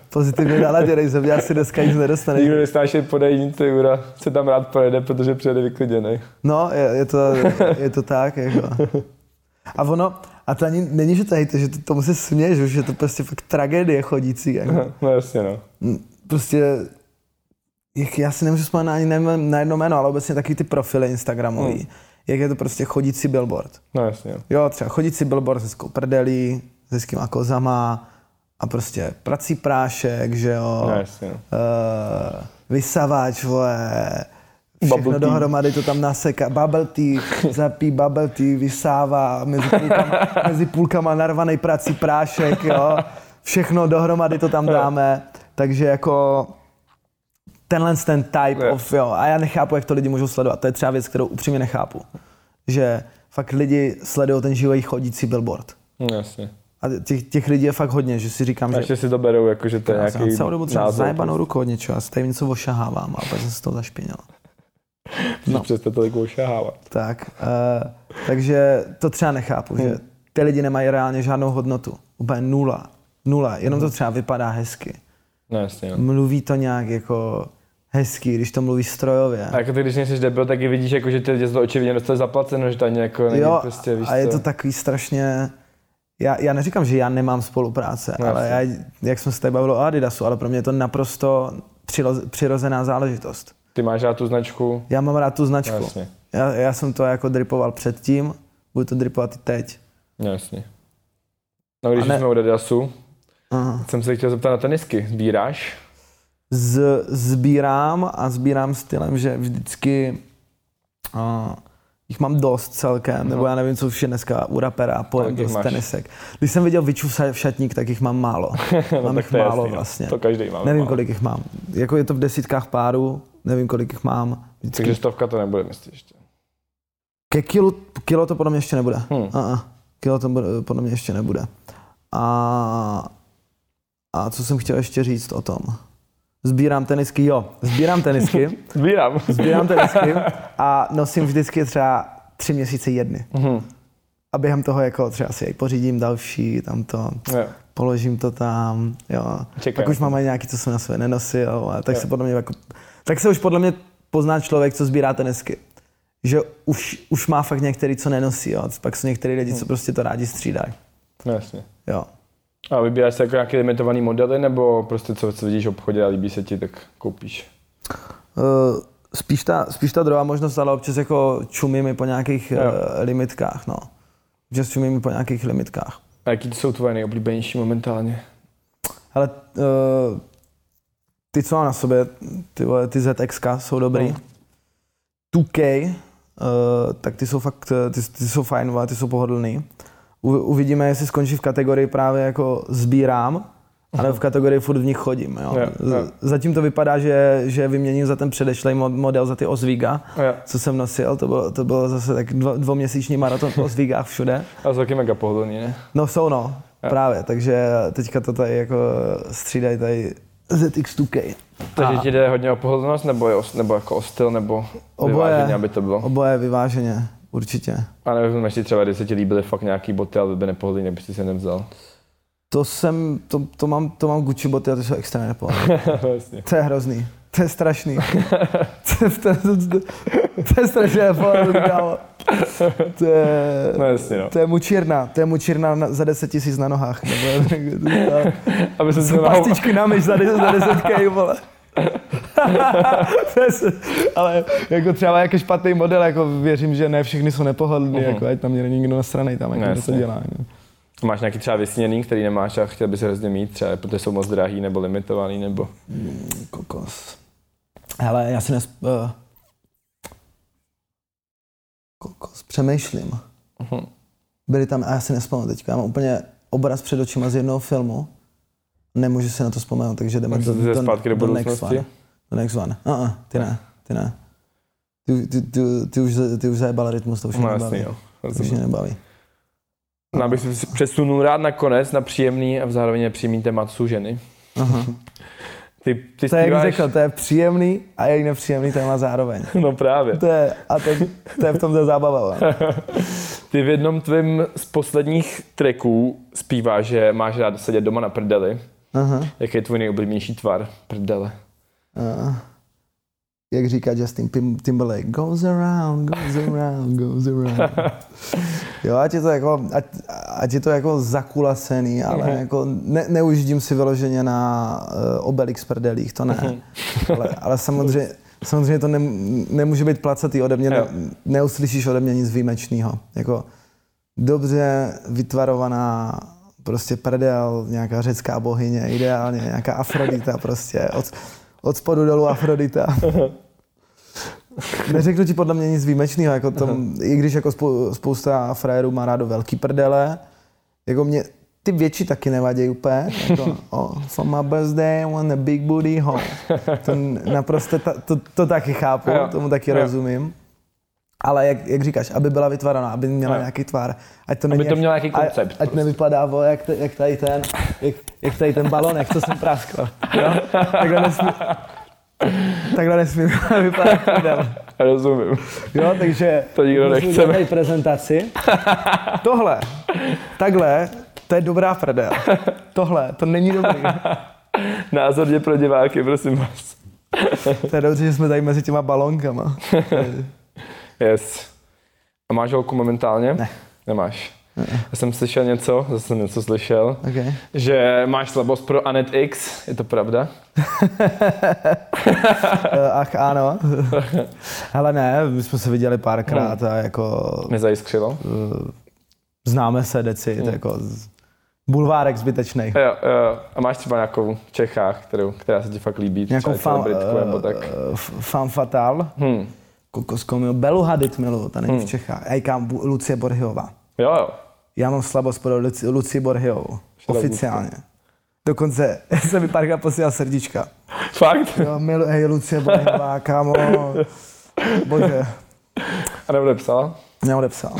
pozitivně naladěnej, že já si dneska nic nedostane. Nikdo nesnášel po D1, Jura se tam rád projede, protože přijede vykliděnej. No, je to tak jako. A ono, a to ani není, že to hejte, že tomu se směš, že to prostě fakt tragédie chodící. Jako. No jasně no. Prostě já si nemůžu vzpomínat ani na jedno jméno, ale obecně taky ty profily instagramový. Jak je to prostě chodící billboard. No jasně. Jo, třeba chodící billboard s hezkou prdelí, s hezkýma kozama a prostě prací prášek, že jo. No jasně. Vysavač, vole, všechno dohromady to tam naseká. Bubble tea, zapí bubble tea, vysává mezi půlkama narvanej prací prášek, jo. Všechno dohromady to tam dáme, takže jako... Tenhle ten type of, jo, a já nechápu, jak to lidi můžou sledovat. To je třeba věc, kterou upřímně nechápu. Že fakt lidi sledují ten živý chodící billboard. Jasně. A těch lidí je fakt hodně, že si říkám, že... A si to berou, jakože to je nějaký názor. Já celou dobu třeba zajebanou rukou od něčeho, já se tady něco ošahávám a pak jsem se toho zašpinil. No. Přesto tolik ošahávat. Tak, takže to třeba nechápu, že ty lidi nemají reálně žádnou hodnotu. Úplně nula, jenom to třeba vypadá hezky. No, jasně, no. Mluví to nějak jako hezký, když to mluví strojově. A jako ty, když nejsi debil, tak i vidíš, jako, že ty lidi to očividně dostali zaplaceno, že to ani jako není prostě, víš co. A je to takový strašně... Já neříkám, že já nemám spolupráce, no, ale jak jsme se tady bavili o Adidasu, ale pro mě je to naprosto přirozená záležitost. Ty máš rád tu značku? Já mám rád tu značku. No, já jsem to jako dripoval předtím, budu to dripovat i teď. No, jasně. No když jsme u Adidasu, jsem se chtěl zeptat na tenisky. Sbíráš? Sbírám a sbírám stylem, že vždycky jich mám dost celkem, nebo já nevím, co už je dneska u rapera, pojem dost tenisek. Když jsem viděl Vičů v šatník, tak jich mám málo. No, mám jich málo jasný, vlastně. To každý má. Nevím, kolik jich mám. Jako je to v desítkách párů, nevím, kolik jich mám. Vždycky. Takže stovka to nebude, myslím ještě. Ke kilo to podle mě ještě nebude. Kilo to podle mě ještě nebude. A co jsem chtěl ještě říct o tom? Sbírám tenisky, jo. Sbírám tenisky a nosím vždycky třeba 3 měsíce jedny. Mm-hmm. A během toho jako třeba si pořídím další, tamto, položím to tam, jo. Čekám. Tak už mám nějaký, co jsem na sebe nenosil, a tak se podle mě jako, tak se už podle mě pozná člověk, co sbírá tenisky. Že už má fakt některý, co nenosí, jo. Pak jsou některý lidi, co prostě to rádi střídají. No, jasně. Jo. A vybíráš se jako nějaké limitované modely, nebo prostě co vidíš v obchodě a líbí se ti, tak koupíš? Spíš ta druhá možnost, ale občas jako čumím po nějakých limitkách, no. Občas čumím po nějakých limitkách. A jaký jsou tvoje nejoblíbenější momentálně? Ale ty, co mám na sobě, ty ZX-ka jsou dobrý. 2K, tak ty jsou fakt, ty jsou fajn, ty jsou pohodlný. Uvidíme, jestli skončí v kategorii právě jako sbírám, ale v kategorii furt v nich chodím. Jo. Zatím to vypadá, že vyměním za ten předešlý model, za ty Osvíga, co jsem nosil. To bylo zase tak dvouměsíční maraton v Osvígách všude. A jsou taky mega pohodlný, ne? No jsou, no. Jo. Právě, takže teďka to tady jako střídají tady ZX2K. Takže ti jde hodně o pohodlnost, nebo jako o styl, nebo oboje, vyváženě, aby to bylo? Oboje, vyváženě. Určitě. A nevím, ještě třeba, když se ti líbily fakt nějaký boty, ale by nepohodlí, nebo si se nevzal. To mám Gucci boty a to jsou extrémně nepohodlí. Vlastně. To je hrozný. To je strašný. To je strašně nepohodlí, kámo. To je mučírna. To je mučírna za 10 000 na nohách. Aby se pastičky na myš za 10 000, vole. Ale jako třeba jaký špatný model, jako věřím, že ne všichni jsou nepohodlní, jako ať tam není nikdo nasranej, tam jako to se dělá. Ne? Máš nějaký třeba vysněný, který nemáš a chtěl bys hrozně mít třeba, protože jsou moc drahý nebo limitovaný, nebo? Kokos. Hele, já si přemýšlím. Byli tam a já si nespomenu teďka, já mám úplně obraz před očima z jednoho filmu. Nemůžu si na to vzpomenout, takže jdeme do next one. Do next one. Ty ne. Ty už zajebal rytmus, to už mě nebaví. No, abych se přesunul rád na konec, na příjemný a zároveň nepříjemný témat jsou ženy. Ty to zpíváš... jak řekl, to je příjemný a je nepříjemný téma zároveň. No právě. To je v tom ta zábava. Ty v jednom tvým z posledních tracků zpíváš, že máš rád sedět doma na prdeli. Jaký je tvůj nejoblíbenější tvar prdele? Jak říká Justin Timberlake, goes around, goes around, goes around. Jo, ať je to jako zakulasený, ale jako neujíždím si vyloženě na Obelix prdelích, to ne. Ale samozřejmě to nemůže být placatý ode mě, neuslyšíš ode mě nic výjimečného. Jako dobře vytvarovaná prostě prdel, nějaká řecká bohyně, ideálně nějaká Afrodita prostě. Od spodu dolů Afrodita. Neřeknu ti podle mě nic výjimečného, jako tom, i když jako spousta frajerů má rádo velký prdele, jako mě ty větší taky nevadí úplně, jako for my birthday I want a big booty home. To naprosto to taky chápu, tomu taky rozumím. Ale jak říkáš, aby byla vytváraná, aby měla nějaký tvar, ať to není, aby to mělo nějaký koncept, ať nevypadá jak tady ten balon, jak to jsem praskl, jo? Takhle nesmí vypadat prdel. Rozumím. Jo, takže to nikdo nechceme. Tady prezentaci. Tohle, takhle, to je dobrá prdel. Tohle, to není dobrý. Názorně pro diváky, prosím vás. To je dobře, že jsme tady mezi těma balonkama. Yes. A máš holku momentálně? Ne. Nemáš. Já jsem slyšel něco, okay. Že máš slabost pro Anet X, je to pravda? Ach ano. Hele ne, my jsme se viděli párkrát a jako... Nezajiskřilo? Známe se decit, jako bulvárek zbytečnej. Jo. A máš třeba nějakou v Čechách, která se ti fakt líbí? Nějakou femme fatale? Kokoskou milu. Belu Hadid milu, ta není v Čechách. Já říkám Lucie Bohrová. Jo, jo. Já mám slabost pro Lucii Bohrovou. Oficiálně. Dokonce jsem mi párkrát posílal srdíčka. Fakt? Jo, milu, hej, Lucie Bohrová, kámo. Bože. A neodepsala? Neodepsala.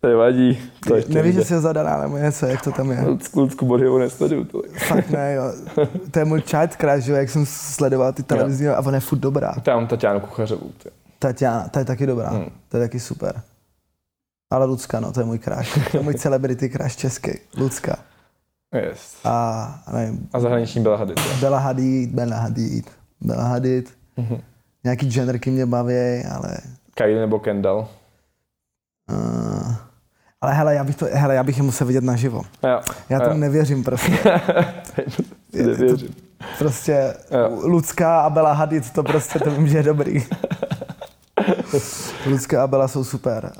To je vadí. Nevíš, že jsi ho zadaná, nebo něco, jak to tam je. Lucku Bohrovou nesleduju. Fakt ne, jo. To je můj child crush, jo, jak jsem sledoval ty televizní, a ona je furt dobrá. Tam Tatiánu Kuchařovou. Tatiana, ta je taky dobrá, to je taky super. Ale Lucka, no, to je můj crush. To je můj celebrity crush český. Lucka. Yes. A zahraniční Bella Hadid. Bella Hadid. Mm-hmm. Nějaký genderky mě baví, ale... Kylie nebo Kendall? Ale hele, já bych je musel vidět naživo. Já tomu nevěřím prostě. Nevěřím. Prostě Lucka a Bella Hadid, to prostě to vím, že je dobrý. Lucka a Bella jsou super.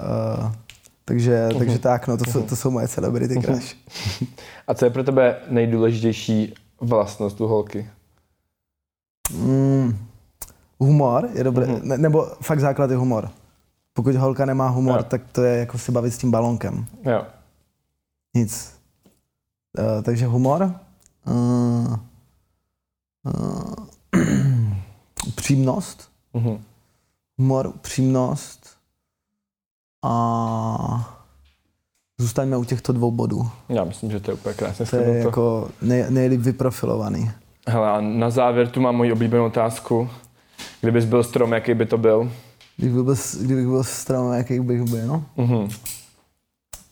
Takže tak, no, to jsou moje celebrity crush. A co je pro tebe nejdůležitější vlastnost u holky? Humor je dobrý, nebo fakt základ je humor. Pokud holka nemá humor, tak to je jako se bavit s tím balonkem. Jo. Nic. Takže humor. Upřímnost. Humor, upřímnost. A zůstaňme u těchto dvou bodů. Já myslím, že to je úplně krásně. To je jako nejlíp vyprofilovaný. Hele, a na závěr tu mám moji oblíbenou otázku. Kdybys byl strom, jaký by to byl? Kdybych byl strom, jaký bych byl, no? Mm-hmm.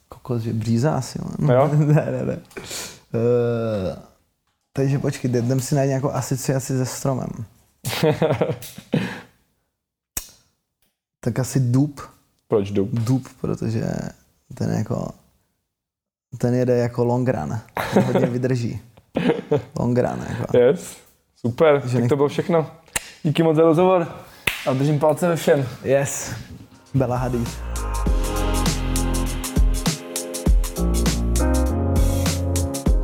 Kokos, že bříza asi, no. Jo? Ne. Takže počkej, jdem si najít nějakou asociaci se stromem. Tak asi dub. Proč dub? Dub, protože ten jede jako long run, ten hodně vydrží. Long run, jako. Yes, super, tak to bylo všechno. Díky moc za rozhovor a držím palce ve všem. Yes, Bella Hadid.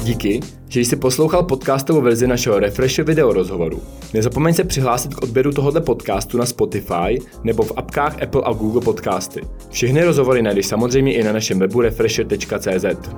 Díky, že jsi poslouchal podcastovou verzi našeho Refresh video rozhovoru. Nezapomeň se přihlásit k odběru tohoto podcastu na Spotify nebo v apkách Apple a Google Podcasty. Všechny rozhovory najdeš samozřejmě i na našem webu refresher.cz.